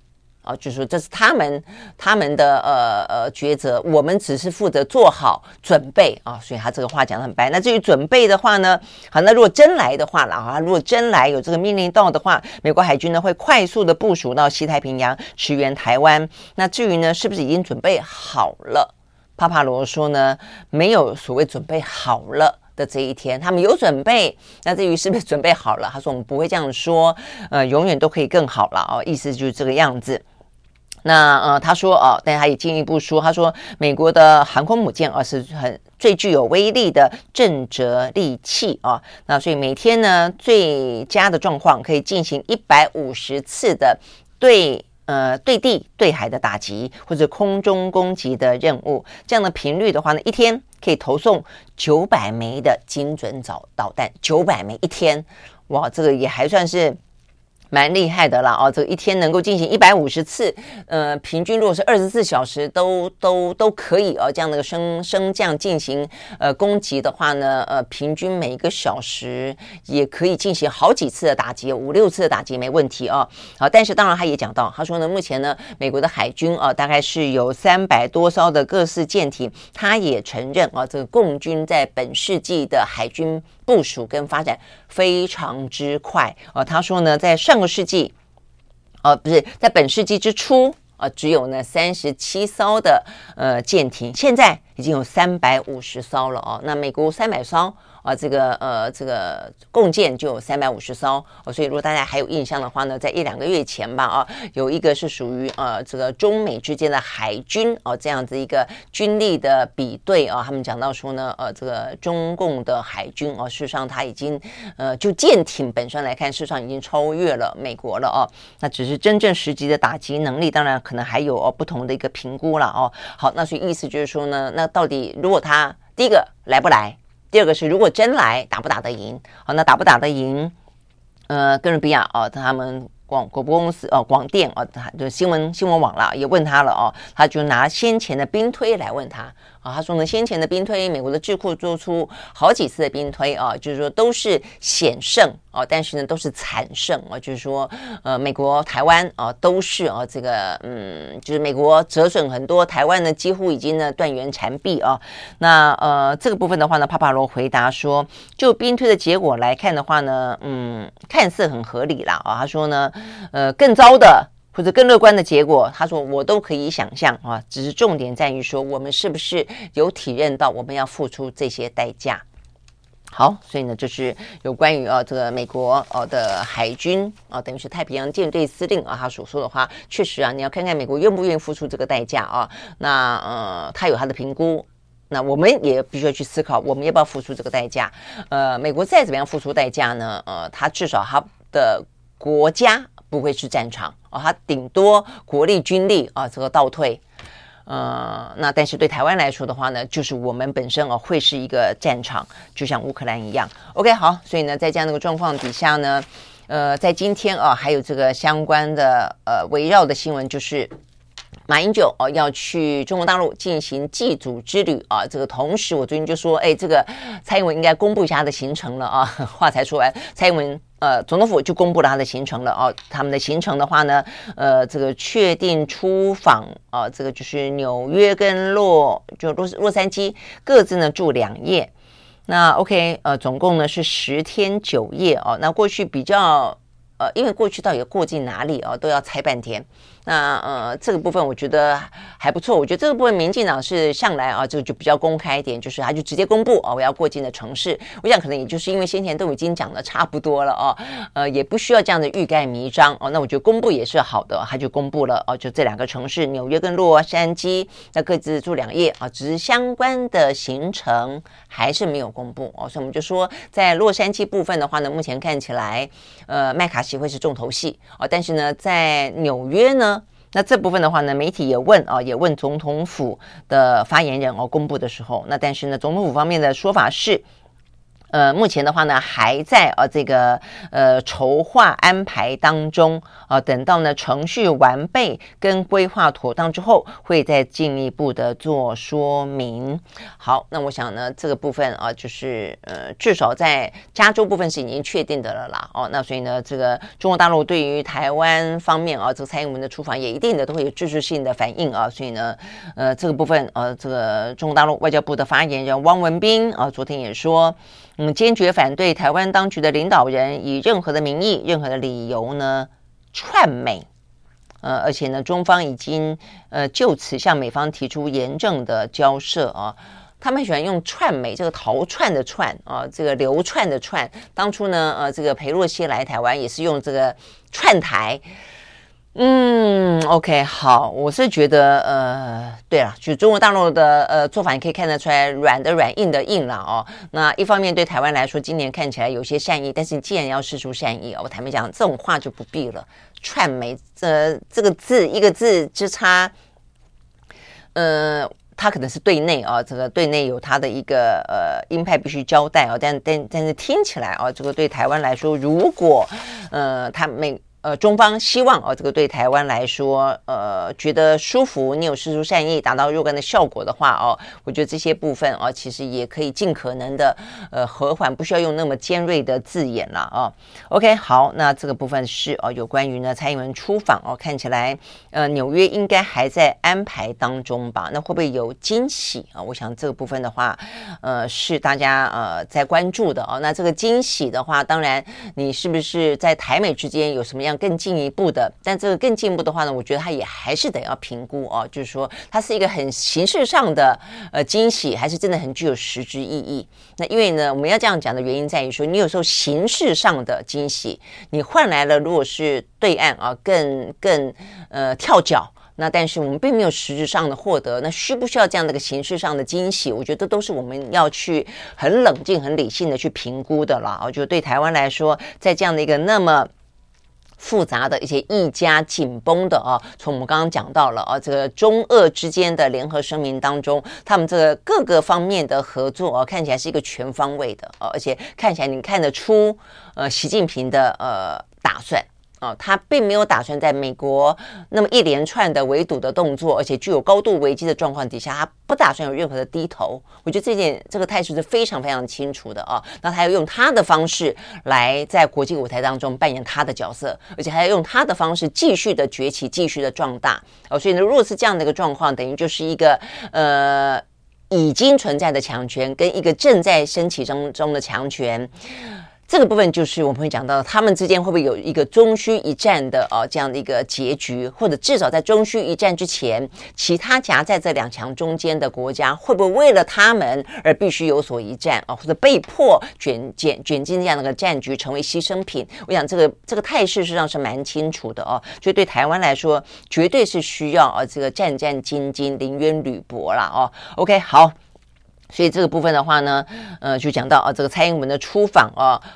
就是这是他们的抉择，我们只是负责做好准备所以他这个话讲得很白。那至于准备的话呢，好，那如果真来的话啦，如果真来有这个命令到的话，美国海军呢会快速的部署到西太平洋驰援台湾。那至于呢是不是已经准备好了，帕帕罗说呢没有所谓准备好了的这一天，他们有准备。那至于是不是准备好了，他说我们不会这样说，永远都可以更好了意思就是这个样子。那他说但他也进一步说，他说美国的航空母舰是最具有威力的震慑利器那所以每天呢最佳的状况可以进行150次的对地对海的打击或者空中攻击的任务，这样的频率的话呢，一天可以投送900枚的精准导弹，900枚一天，哇，这个也还算是蛮厉害的啦这一天能够进行150次平均如果是24小时都可以这样的升降进行攻击的话呢平均每一个小时也可以进行好几次的打击，5-6次的打击没问题好，但是当然他也讲到，他说呢目前呢美国的海军大概是有300多艘的各式舰艇，他也承认这个共军在本世纪的海军部署跟发展非常之快他说呢在上个世纪在本世纪之初只有呢37艘的舰艇，现在已经有350艘了那美国300艘这个共建就有350艘所以如果大家还有印象的话呢，在1-2个月前吧有一个是属于这个中美之间的海军这样子一个军力的比对他们讲到说呢这个中共的海军事实上它已经就舰艇本身来看，事实上已经超越了美国了那只是真正实际的打击能力当然可能还有不同的一个评估了好，那所以意思就是说呢，那到底如果它第一个来不来，第二个是如果真来打不打得赢那打不打得赢哥伦比亚他们广播公司广电就新闻网啦也问他了他就拿先前的兵推来问他他说呢先前的兵推，美国的智库做出好几次的兵推就是说都是险胜但是呢都是惨胜就是说美国台湾都是这个就是美国折损很多，台湾呢几乎已经呢断垣残壁那这个部分的话呢，帕帕罗回答说就兵推的结果来看的话呢看似很合理啦他说呢更糟的或者更乐观的结果，他说我都可以想象只是重点在于说我们是不是有体认到我们要付出这些代价。好，所以呢就是有关于这个美国的海军等于是太平洋舰队司令他所说的话，确实你要看看美国愿不愿意付出这个代价那他有他的评估，那我们也必须要去思考我们要不要付出这个代价。美国再怎么样付出代价呢他至少他的国家不会是战场他顶多国力军力这个倒退那但是对台湾来说的话呢，就是我们本身会是一个战场，就像乌克兰一样。OK， 好，所以呢，在这样的一个状况底下呢，在今天还有这个相关的围绕的新闻就是。马英九要去中国大陆进行祭祖之旅这个同时我最近就说这个蔡英文应该公布一下他的行程了话才说完，蔡英文总统府就公布了他的行程了他们的行程的话呢这个确定出访这个就是纽约跟洛杉矶各自呢住2夜。那 OK 总共呢是10天9夜那过去比较因为过去到底过境哪里都要猜半天。那这个部分我觉得还不错。我觉得这个部分民进党是上来啊，这个就比较公开一点，就是他就直接公布啊，我要过境的城市。我想可能也就是因为先前都已经讲的差不多了啊，也不需要这样的欲盖弥彰哦。那我觉得公布也是好的，他就公布了哦，就这两个城市纽约跟洛杉矶，那各自住2夜啊，只是相关的行程还是没有公布哦。所以我们就说，在洛杉矶部分的话呢，目前看起来，麦卡锡会是重头戏哦，但是呢，在纽约呢。那这部分的话呢，媒体也问啊，也问总统府的发言人哦，公布的时候，那但是呢，总统府方面的说法是，目前的话呢，还在啊这个筹划安排当中啊，等到呢程序完备跟规划妥当之后，会再进一步的做说明。好，那我想呢，这个部分啊，就是至少在加州部分是已经确定的了啦。哦，那所以呢，这个中国大陆对于台湾方面啊，这个蔡英文的出访也一定的都会有支持性的反应啊。所以呢，这个部分这个中国大陆外交部的发言人汪文斌啊，昨天也说。坚决反对台湾当局的领导人以任何的名义、任何的理由呢串美，而且呢，中方已经就此向美方提出严正的交涉啊。他们喜欢用串美这个逃窜的窜啊，这个流窜的窜。当初呢，这个裴洛西来台湾也是用这个串台。OK， 好，我是觉得对了，就中国大陆的做法，你可以看得出来，软的软，硬的硬了哦。那一方面对台湾来说，今年看起来有些善意，但是你既然要释出善意，我坦白讲，这种话就不必了。串媒这个字一个字之差，他可能是对内啊，这个对内有他的一个鹰派必须交代啊，但是听起来啊，这个对台湾来说，如果他没。中方希望这个对台湾来说，觉得舒服，你有释出善意，达到若干的效果的话哦，我觉得这些部分哦，其实也可以尽可能的和缓，不需要用那么尖锐的字眼了啊。OK， 好，那这个部分是有关于呢蔡英文出访哦，看起来纽约应该还在安排当中吧？那会不会有惊喜啊？我想这个部分的话，是大家在关注的哦。那这个惊喜的话，当然你是不是在台美之间有什么样？更进一步的，但这个更进一步的话呢，我觉得他也还是得要评估哦，就是说它是一个很形式上的惊喜，还是真的很具有实质意义。那因为呢，我们要这样讲的原因在于说，你有时候形式上的惊喜，你换来了如果是对岸啊更跳脚。那但是我们并没有实质上的获得，那需不需要这样的一个形式上的惊喜？我觉得都是我们要去很冷静、很理性的去评估的啦。我觉得对台湾来说，在这样的一个那么。复杂的一些议价紧绷的啊，从我们刚刚讲到了啊，这个中俄之间的联合声明当中，他们这个各个方面的合作啊，看起来是一个全方位的啊，而且看起来你看得出习近平的打算。他并没有打算在美国那么一连串的围堵的动作，而且具有高度危机的状况底下，他不打算有任何的低头。我觉得这个态势是非常非常清楚的啊。那他要用他的方式来在国际舞台当中扮演他的角色，而且还要用他的方式继续的崛起，继续的壮大。所以呢，如果是这样的一个状况，等于就是一个已经存在的强权跟一个正在升起中的强权。这个部分就是我们会讲到他们之间会不会有一个终须一战的这样的一个结局，或者至少在终须一战之前，其他夹在这两强中间的国家会不会为了他们而必须有所一战或者被迫卷进这样的一个战局成为牺牲品。我想这个态势实际上是蛮清楚的就对台湾来说绝对是需要这个战战兢兢临渊履薄啦OK， 好。所以这个部分的话呢，就讲到这个蔡英文的出访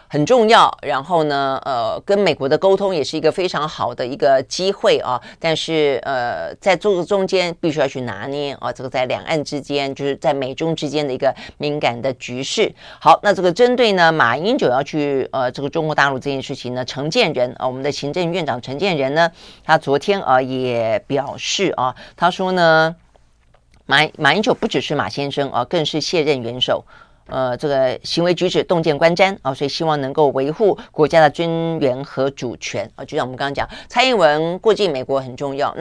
很重要。然后呢，跟美国的沟通也是一个非常好的一个机会啊。但是在这个中间必须要去拿捏这个在两岸之间，就是在美中之间的一个敏感的局势。好，那这个针对呢马英九要去这个中国大陆这件事情呢，陈建仁我们的行政院长陈建仁呢，他昨天也表示他说呢。马英九不只是马先生更是卸任元首，这个行为举止洞见观瞻所以希望能够维护国家的尊严和主权就像我们刚刚讲，蔡英文过境美国很重要，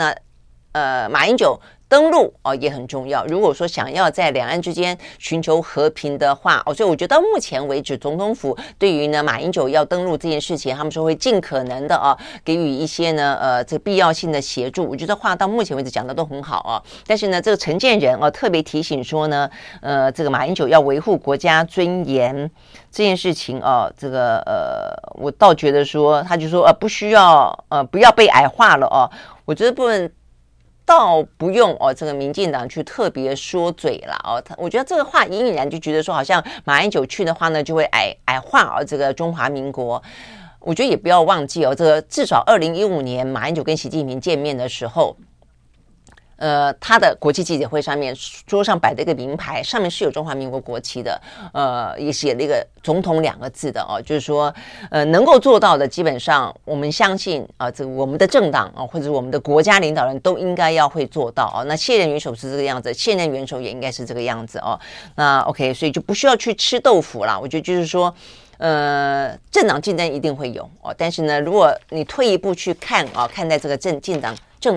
那马英九。登陆也很重要。如果说想要在两岸之间寻求和平的话所以我觉得到目前为止，总统府对于呢马英九要登陆这件事情，他们说会尽可能的给予一些呢这必要性的协助。我觉得话到目前为止讲的都很好但是呢，这个陈建仁特别提醒说呢，这个马英九要维护国家尊严这件事情这个我倒觉得说，他就说不需要不要被矮化了我觉得不能。倒不用这个民进党去特别说嘴了我觉得这个话隐然就觉得说，好像马英九去的话呢，就会矮化这个中华民国。我觉得也不要忘记这个至少2015年马英九跟习近平见面的时候。他的国际记者会上面桌上摆的一个名牌，上面是有中华民国国旗的，也写了一个“总统”2个字的就是说，能够做到的，基本上我们相信这个我们的政党或者我们的国家领导人都应该要会做到那卸任元首是这个样子，现任元首也应该是这个样子那 OK， 所以就不需要去吃豆腐啦。我觉得就是说。政党竞争一定会有但是呢，如果你退一步去看看待这个政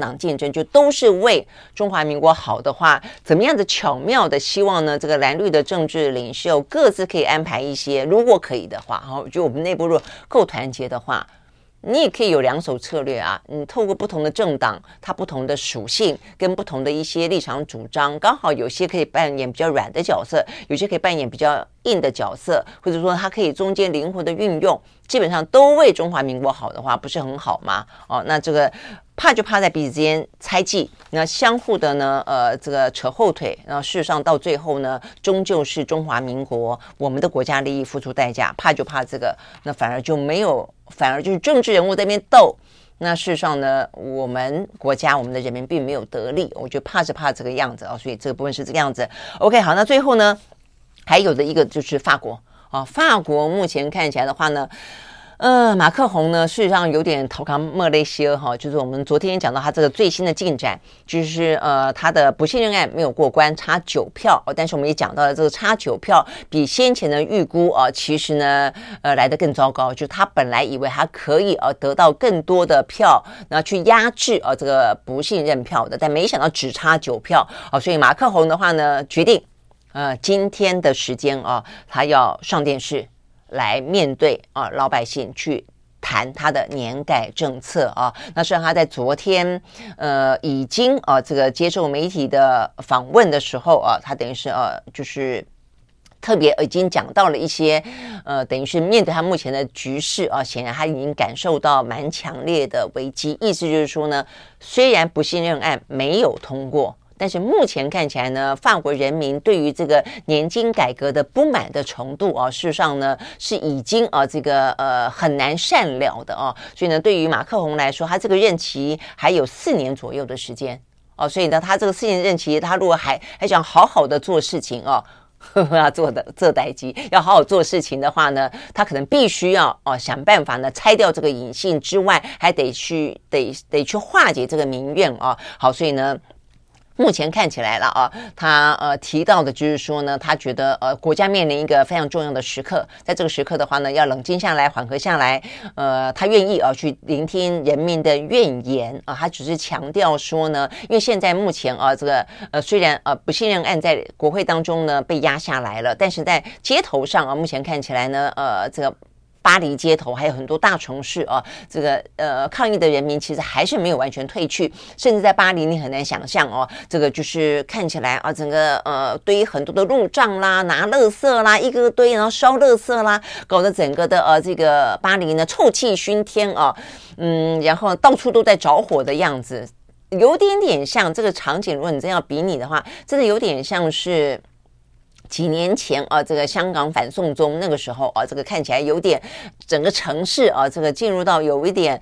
党竞争，就都是为中华民国好的话，怎么样的巧妙的希望呢？这个蓝绿的政治领袖各自可以安排一些，如果可以的话，就我们内部如果够团结的话。你也可以有2手策略你透过不同的政党，它不同的属性跟不同的一些立场主张，刚好有些可以扮演比较软的角色，有些可以扮演比较硬的角色，或者说它可以中间灵活的运用，基本上都为中华民国好的话，不是很好吗？那这个怕就怕在彼此之间猜忌，那相互的呢这个扯后腿，然后事实上到最后呢，终究是中华民国我们的国家利益付出代价，怕就怕这个，那反而就没有，反而就是政治人物在那边斗，那事实上呢，我们国家我们的人民并没有得利，我觉得怕是怕这个样子所以这个部分是这个样子。OK， 好，那最后呢，还有的一个就是法国法国目前看起来的话呢，马克宏呢事实上有点头扛莫雷西尔就是我们昨天讲到他这个最新的进展，就是他的不信任案没有过关，差9票但是我们也讲到了这个差9票比先前的预估其实呢来得更糟糕，就他本来以为他可以得到更多的票，然后去压制这个不信任票的，但没想到只差9票所以马克宏的话呢决定今天的时间他要上电视。来面对老百姓去谈他的年改政策那虽然他在昨天已经这个接受媒体的访问的时候他等于是就是特别已经讲到了一些等于是面对他目前的局势显然他已经感受到蛮强烈的危机，意思就是说呢，虽然不信任案没有通过，但是目前看起来呢，法国人民对于这个年金改革的不满的程度事实上呢是已经这个很难善了的所以呢，对于马克宏来说，他这个任期还有4年左右的时间所以呢，他这个4年任期，他如果还想好好的做事情做的这代机要好好做事情的话呢，他可能必须要想办法呢拆掉这个隐性之外，还得去化解这个民怨好，所以呢。目前看起来了他提到的就是说呢，他觉得国家面临一个非常重要的时刻，在这个时刻的话呢，要冷静下来，缓和下来他愿意去聆听人民的怨言他只是强调说呢，因为现在目前这个虽然不信任案在国会当中呢被压下来了，但是在街头上目前看起来呢这个巴黎街头还有很多大城市这个抗议的人民其实还是没有完全退去，甚至在巴黎你很难想象这个就是看起来整个堆很多的路障啦，拿垃圾啦，一个堆然后烧垃圾啦，搞得整个的这个巴黎呢臭气熏天然后到处都在着火的样子，有点像这个场景，如果你真要比拟的话，真的有点像是。几年前这个香港反送中那个时候这个看起来有点整个城市这个进入到有一点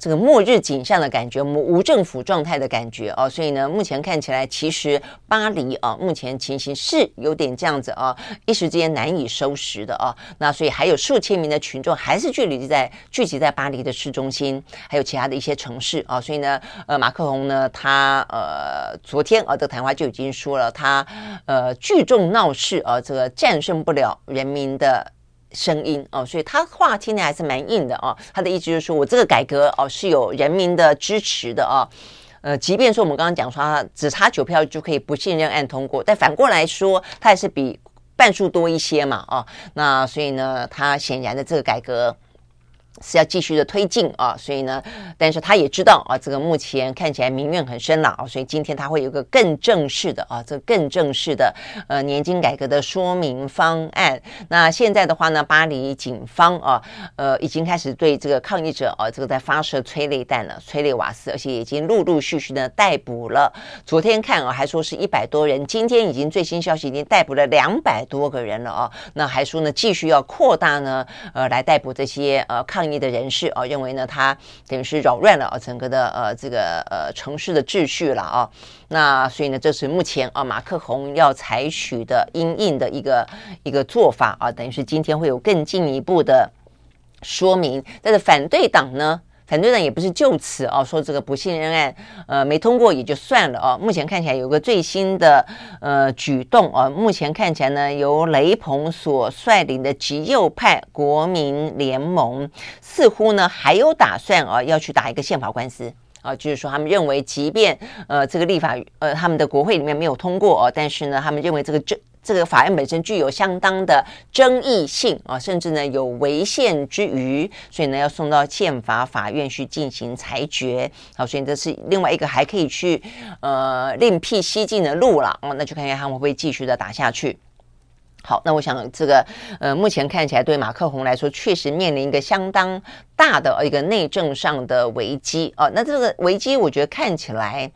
这个末日景象的感觉，无政府状态的感觉所以呢，目前看起来其实巴黎目前情形是有点这样子一时之间难以收拾的那所以还有数千名的群众还是聚集在巴黎的市中心，还有其他的一些城市所以呢，马克宏呢，他昨天这个谈话就已经说了，他聚众闹事这个战胜不了人民的声音所以他话听的还是蛮硬的他的意思就是说，我这个改革是有人民的支持的即便说我们刚刚讲说他只差9票就可以不信任案通过，但反过来说他也是比半数多一些嘛，啊，那所以呢他显然的这个改革是要继续的推进啊，所以呢但是他也知道啊，这个目前看起来民怨很深了啊，所以今天他会有一个更正式的啊，这个更正式的年金改革的说明方案。那现在的话呢，巴黎警方啊已经开始对这个抗议者啊，这个在发射催泪弹了，催泪瓦斯，而且已经陆陆续续的逮捕了。昨天看啊还说是100多人，今天已经最新消息已经逮捕了200多个人了啊，那还说呢继续要扩大呢来逮捕这些抗议的人士啊，认为呢他等于是扰乱了整个的这个城市的秩序了啊。那所以呢这是目前啊马克宏要采取的因应的一个做法啊，等于是今天会有更进一步的说明。但是反对党呢，反对党也不是就此啊说这个不信任案没通过也就算了啊，目前看起来有个最新的举动啊，目前看起来呢由雷鹏所率领的极右派国民联盟似乎呢还有打算啊要去打一个宪法官司啊，就是说他们认为即便这个立法他们的国会里面没有通过啊，但是呢他们认为这个法案本身具有相当的争议性啊，甚至呢有违宪之余，所以呢要送到宪法法院去进行裁决。好，所以这是另外一个还可以去另辟蹊径的路了哦，那就看看他们会继续的打下去。好，那我想这个目前看起来对马克宏来说确实面临一个相当大的一个内政上的危机啊，那这个危机我觉得看起来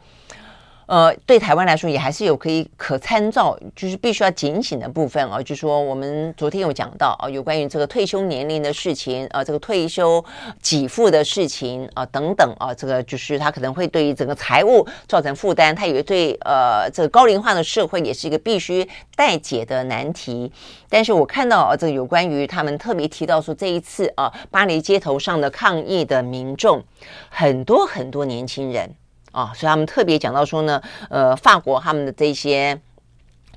对台湾来说也还是有可参照，就是必须要警醒的部分啊，就是说我们昨天有讲到啊，有关于这个退休年龄的事情啊，这个退休给付的事情啊等等啊，这个就是它可能会对于整个财务造成负担，它也对这个高龄化的社会也是一个必须待解的难题。但是我看到啊，这个有关于他们特别提到说这一次啊，巴黎街头上的抗议的民众很多很多年轻人。啊，所以他们特别讲到说呢，法国他们的这些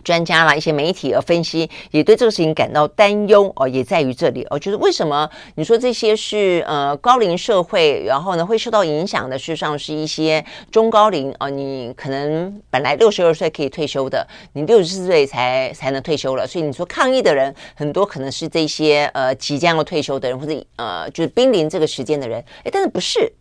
专家啦，一些媒体分析也对这个事情感到担忧哦，也在于这里哦，就是为什么你说这些是高龄社会，然后呢会受到影响的，事实上是一些中高龄哦，你可能本来62岁可以退休的，你64岁才能退休了，所以你说抗议的人很多可能是这些即将要退休的人，或者就是濒临这个时间的人，哎，但是不是。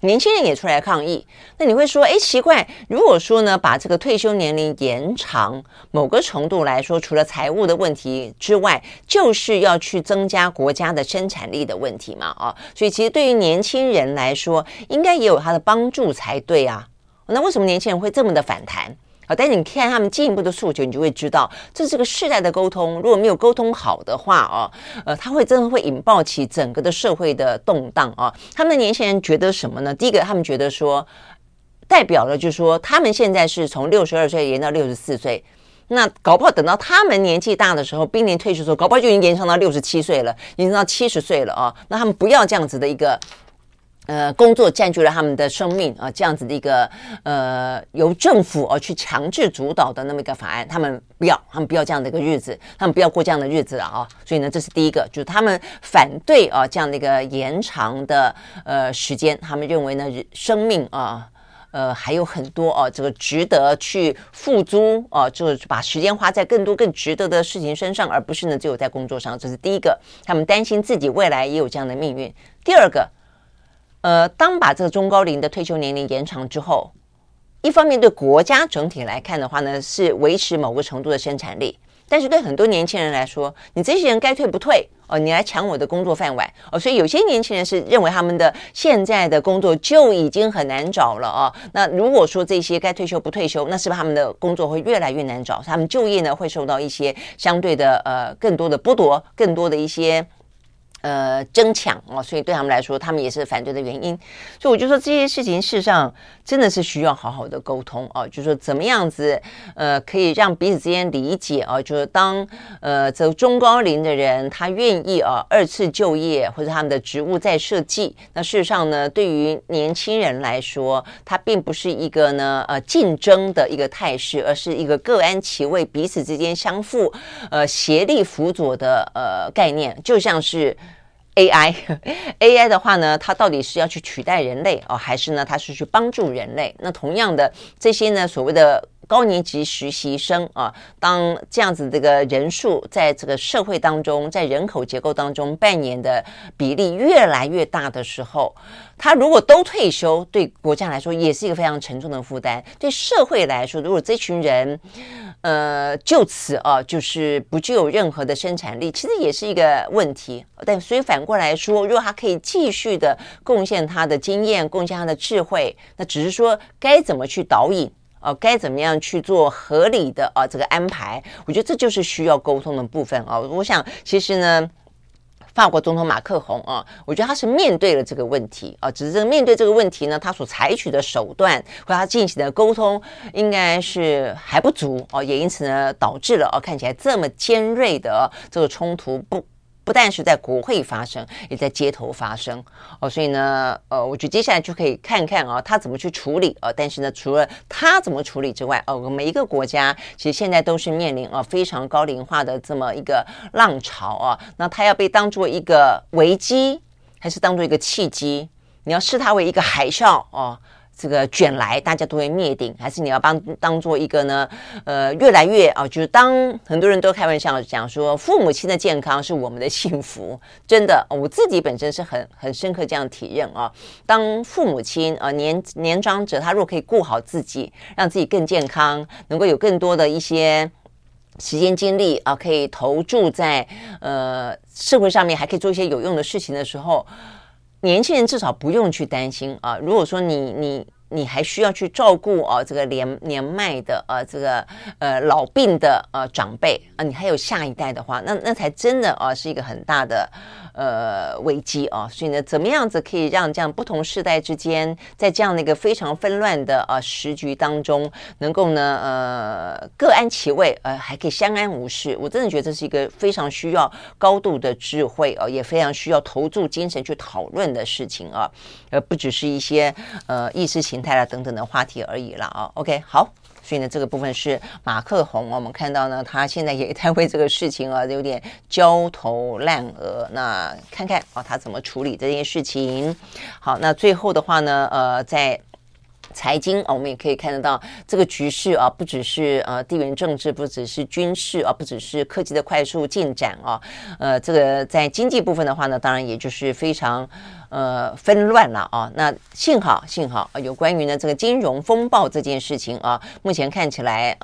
年轻人也出来抗议，那你会说，哎，奇怪，如果说呢，把这个退休年龄延长，某个程度来说，除了财务的问题之外，就是要去增加国家的生产力的问题嘛，啊，所以其实对于年轻人来说，应该也有它的帮助才对啊。那为什么年轻人会这么的反弹？啊，但你看他们进一步的诉求，你就会知道，这是个世代的沟通，如果没有沟通好的话啊，它会真的会引爆起整个的社会的动荡啊。他们的年轻人觉得什么呢？第一个，他们觉得说，代表了就是说，他们现在是从62岁延到64岁，那搞不好等到他们年纪大的时候，濒临退休的时候，搞不好就已经延长到67岁了，延长到70岁了啊。那他们不要这样子的一个。工作占据了他们的生命啊，这样子的一个由政府去强制主导的那么一个法案，他们不要这样的一个日子，他们不要过这样的日子了啊。所以呢，这是第一个，就是他们反对啊这样的一个延长的时间，他们认为呢生命啊。还有很多啊，这个值得去付诸啊，就是把时间花在更多更值得的事情身上，而不是呢只有在工作上。这是第一个，他们担心自己未来也有这样的命运。第二个。当把这个中高龄的退休年龄延长之后，一方面对国家整体来看的话呢，是维持某个程度的生产力，但是对很多年轻人来说，你这些人该退不退哦，你来抢我的工作饭碗哦，所以有些年轻人是认为他们的现在的工作就已经很难找了哦，那如果说这些该退休不退休，那是不是他们的工作会越来越难找？他们就业呢会受到一些相对的更多的剥夺，更多的一些。争抢哦，所以对他们来说，他们也是反对的原因。所以我就说这些事情，事实上真的是需要好好的沟通哦，就是说怎么样子可以让彼此之间理解哦，就是当这中高龄的人他愿意啊二次就业或者他们的职务再设计，那事实上呢，对于年轻人来说，它并不是一个呢竞争的一个态势，而是一个各安其位、彼此之间相互协力辅佐的概念，就像是。AI 的话呢，它到底是要去取代人类哦，还是呢它是去帮助人类？那同样的，这些呢所谓的高年级实习生啊，当这样子这个人数在这个社会当中，在人口结构当中扮演的比例越来越大的时候，他如果都退休，对国家来说也是一个非常沉重的负担。对社会来说，如果这群人就此啊，就是不具有任何的生产力，其实也是一个问题。但所以反过来说，如果他可以继续的贡献他的经验，贡献他的智慧，那只是说该怎么去导引。该怎么样去做合理的这个安排？我觉得这就是需要沟通的部分啊。我想，其实呢，法国总统马克宏啊，我觉得他是面对了这个问题啊，只是面对这个问题呢，他所采取的手段和他进行的沟通，应该是还不足啊，也因此呢，导致了看起来这么尖锐的这个冲突不但是在国会发生，也在街头发生哦，所以呢，我觉得接下来就可以看看啊，他怎么去处理啊。但是呢，除了他怎么处理之外，每一个国家其实现在都是面临非常高龄化的这么一个浪潮啊。那它要被当作一个危机，还是当作一个契机？你要视它为一个海啸哦，这个卷来，大家都会灭顶，还是你要当做一个呢？越来越就是当很多人都开玩笑讲说，父母亲的健康是我们的幸福，真的，我自己本身是很深刻这样体认啊。当父母亲年长者，他若可以顾好自己，让自己更健康，能够有更多的一些时间精力啊，可以投注在社会上面，还可以做一些有用的事情的时候。年轻人至少不用去担心啊！如果说你还需要去照顾这个年迈的这个老病的长辈啊，你还有下一代的话，那才真的是一个很大的危机啊！所以呢，怎么样子可以让这样不同世代之间，在这样的一个非常纷乱的时局当中，能够呢各安其位，还可以相安无事？我真的觉得这是一个非常需要高度的智慧也非常需要投注精神去讨论的事情啊，不只是一些意识形态啦等等的话题而已啦啊。OK， 好。所以呢，这个部分是马克宏，我们看到呢，他现在也在为这个事情有点焦头烂额。那看看他怎么处理这件事情。好，那最后的话呢，在财经我们也可以看得到这个局势不只是地缘政治，不只是军事不只是科技的快速进展这个在经济部分的话呢，当然也就是非常纷乱了啊。那幸好有关于呢这个金融风暴这件事情啊，目前看起来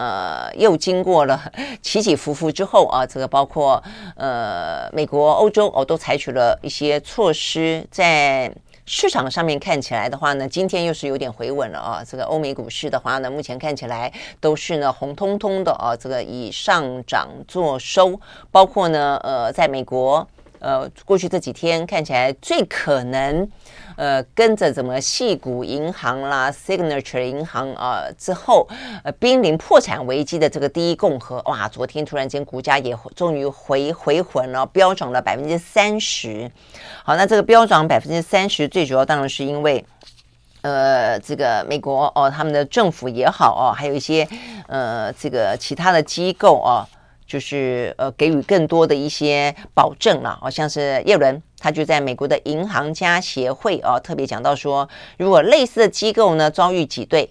又经过了起伏之后啊，这个包括美国、欧洲都采取了一些措施，在市场上面看起来的话呢，今天又是有点回稳了啊。这个欧美股市的话呢，目前看起来都是呢红彤彤的这个以上涨作收，包括呢在美国过去这几天看起来最可能跟着怎么矽谷银行啦、Signature 银行之后濒临破产危机的这个第一共和，哇，昨天突然间股价也终于回魂了，飙涨了 30%。 好，那这个飙涨 30% 最主要当然是因为这个美国他们的政府也好还有一些这个其他的机构就是给予更多的一些保证了，像是耶伦他就在美国的银行家协会特别讲到说，如果类似的机构呢遭遇挤兑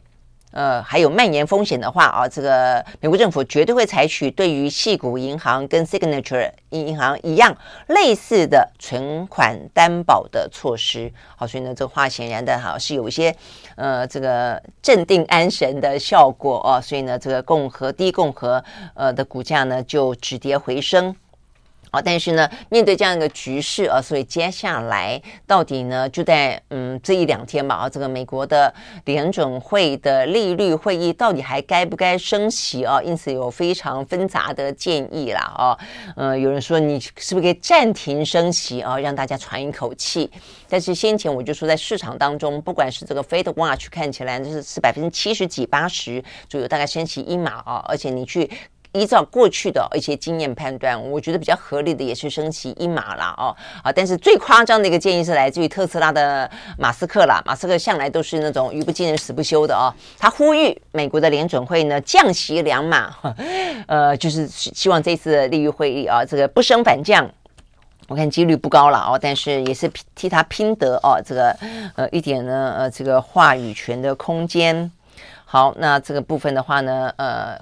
还有蔓延风险的话这个美国政府绝对会采取对于矽谷银行跟 Signature 银行一样类似的存款担保的措施。好，所以呢这话显然的是有一些这个镇定安神的效果所以呢这个第一共和的股价呢就止跌回升。但是呢面对这样一个局势所以接下来到底呢就在这一两天吧这个美国的联准会的利率会议到底还该不该升息因此有非常纷杂的建议啦有人说你是不是可以暂停升息让大家喘一口气。但是先前我就说在市场当中，不管是这个 Fed Watch 看起来是70%几80%左右，大概升息一码而且你去依照过去的一些经验判断，我觉得比较合理的也是升息一码啦但是最夸张的一个建议是来自于特斯拉的马斯克啦，马斯克向来都是那种语不惊人死不休的他呼吁美国的联准会呢降息2码，就是希望这次的利率会议这个不升反降。我看几率不高了哦，但是也是替他拼得哦这个一点呢这个话语权的空间。好，那这个部分的话呢，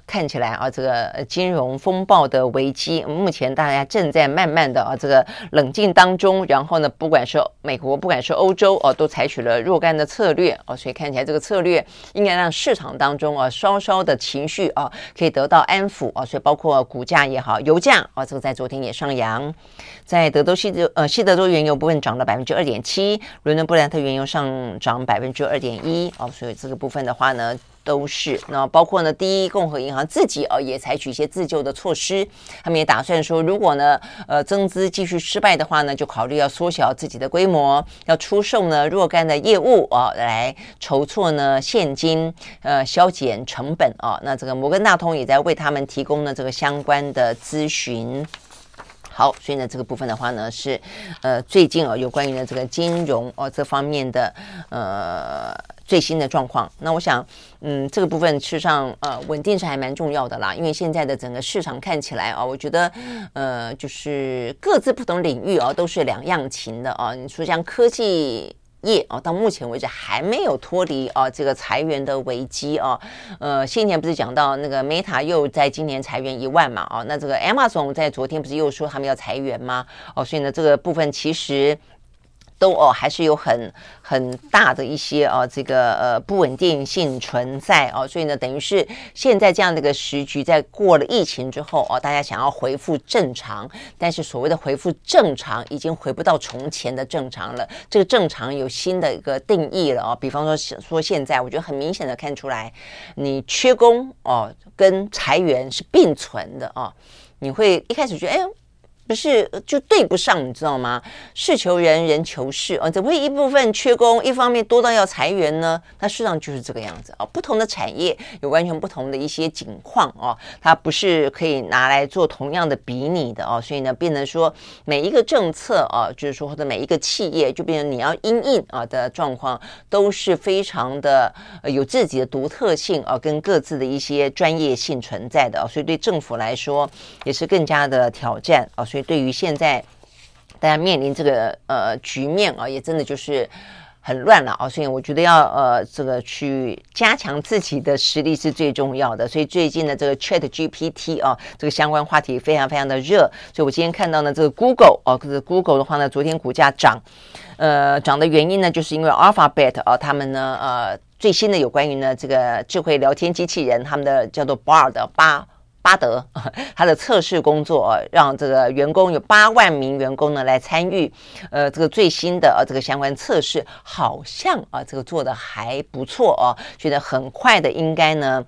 看起来啊，这个金融风暴的危机，目前大家正在慢慢的啊，这个冷静当中。然后呢，不管是美国，不管是欧洲啊，都采取了若干的策略啊，所以看起来这个策略应该让市场当中啊，稍稍的情绪啊，可以得到安抚啊。所以包括股价也好，油价啊，这个在昨天也上扬，在德州西德州原油部分涨了 2.7%， 伦敦布兰特原油上涨 2.1%啊，所以这个部分的话呢。都是，那包括呢，第一共和银行自己也采取一些自救的措施，他们也打算说，如果呢，增资继续失败的话呢，就考虑要缩小自己的规模，要出售呢若干的业务啊，来筹措呢现金，削减成本啊。那这个摩根大通也在为他们提供呢这个相关的咨询。好，所以呢，这个部分的话呢，是最近有关于呢这个金融这方面的最新的状况。那我想这个部分事实上稳定是还蛮重要的啦，因为现在的整个市场看起来啊，我觉得就是各自不同领域啊都是两样情的啊。你说像科技业啊，到目前为止还没有脱离啊这个裁员的危机啊。先前不是讲到那个 Meta 又在今年裁员1万嘛啊，那这个 Amazon 在昨天不是又说他们要裁员吗？哦，所以呢这个部分其实都还是有很大的一些这个不稳定性存在所以呢等于是现在这样的一个时局，在过了疫情之后大家想要恢复正常，但是所谓的恢复正常已经回不到从前的正常了，这个正常有新的一个定义了比方说现在我觉得很明显的看出来，你缺工跟裁员是并存的你会一开始觉得不是就对不上，你知道吗？事求人，人求事怎么会一部分缺工，一方面多到要裁员呢？它事实上就是这个样子不同的产业有完全不同的一些景况它不是可以拿来做同样的比拟的所以呢，变成说每一个政策就是说或者每一个企业，就变成你要因应的状况，都是非常的有自己的独特性跟各自的一些专业性存在的所以对政府来说也是更加的挑战所以对于现在大家面临这个局面也真的就是很乱了所以我觉得要这个去加强自己的实力是最重要的。所以最近的这个 Chat GPT 这个相关话题非常非常的热，所以我今天看到呢这个 Google Google 的话呢，昨天股价涨的原因呢，就是因为 Alphabet 他们呢最新的有关于呢这个智慧聊天机器人，他们的叫做 Bard 巴德他的测试工作让这个员工有8万名员工呢来参与这个最新的这个相关测试，好像这个做的还不错觉得很快的应该呢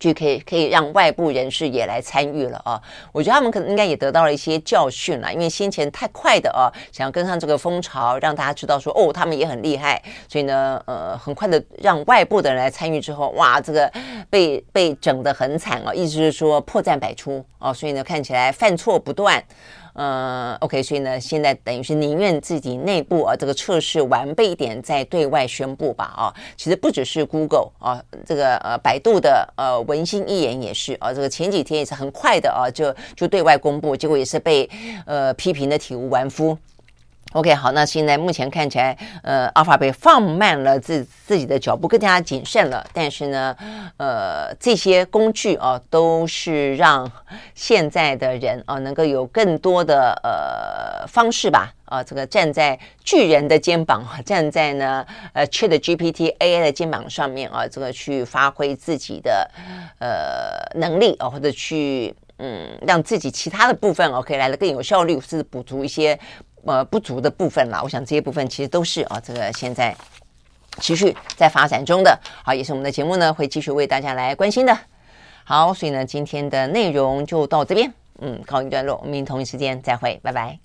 就可以让外部人士也来参与了我觉得他们可能应该也得到了一些教训了，因为先前太快的想要跟上这个风潮，让大家知道说他们也很厉害，所以呢很快的让外部的人来参与之后，哇，这个被整得很惨意思是说破绽百出所以呢看起来犯错不断。OK， 所以呢现在等于是宁愿自己内部这个测试完备一点再对外宣布吧其实不只是 Google 这个百度的文心一言也是这个前几天也是很快的就对外公布，结果也是被批评的体无完肤。OK， 好，那现在目前看起来Alphabet 放慢了自己的脚步，更加谨慎了，但是呢这些工具都是让现在的人能够有更多的方式吧这个站在巨人的肩膀站在呢ChatGPT AI 的肩膀上面这个去发挥自己的能力或者去让自己其他的部分可以来得更有效率，是补足一些不足的部分啦。我想这些部分其实都是这个现在持续在发展中的。好，也是我们的节目呢会继续为大家来关心的。好，所以呢今天的内容就到这边告一段落，我们同一时间再会，拜拜。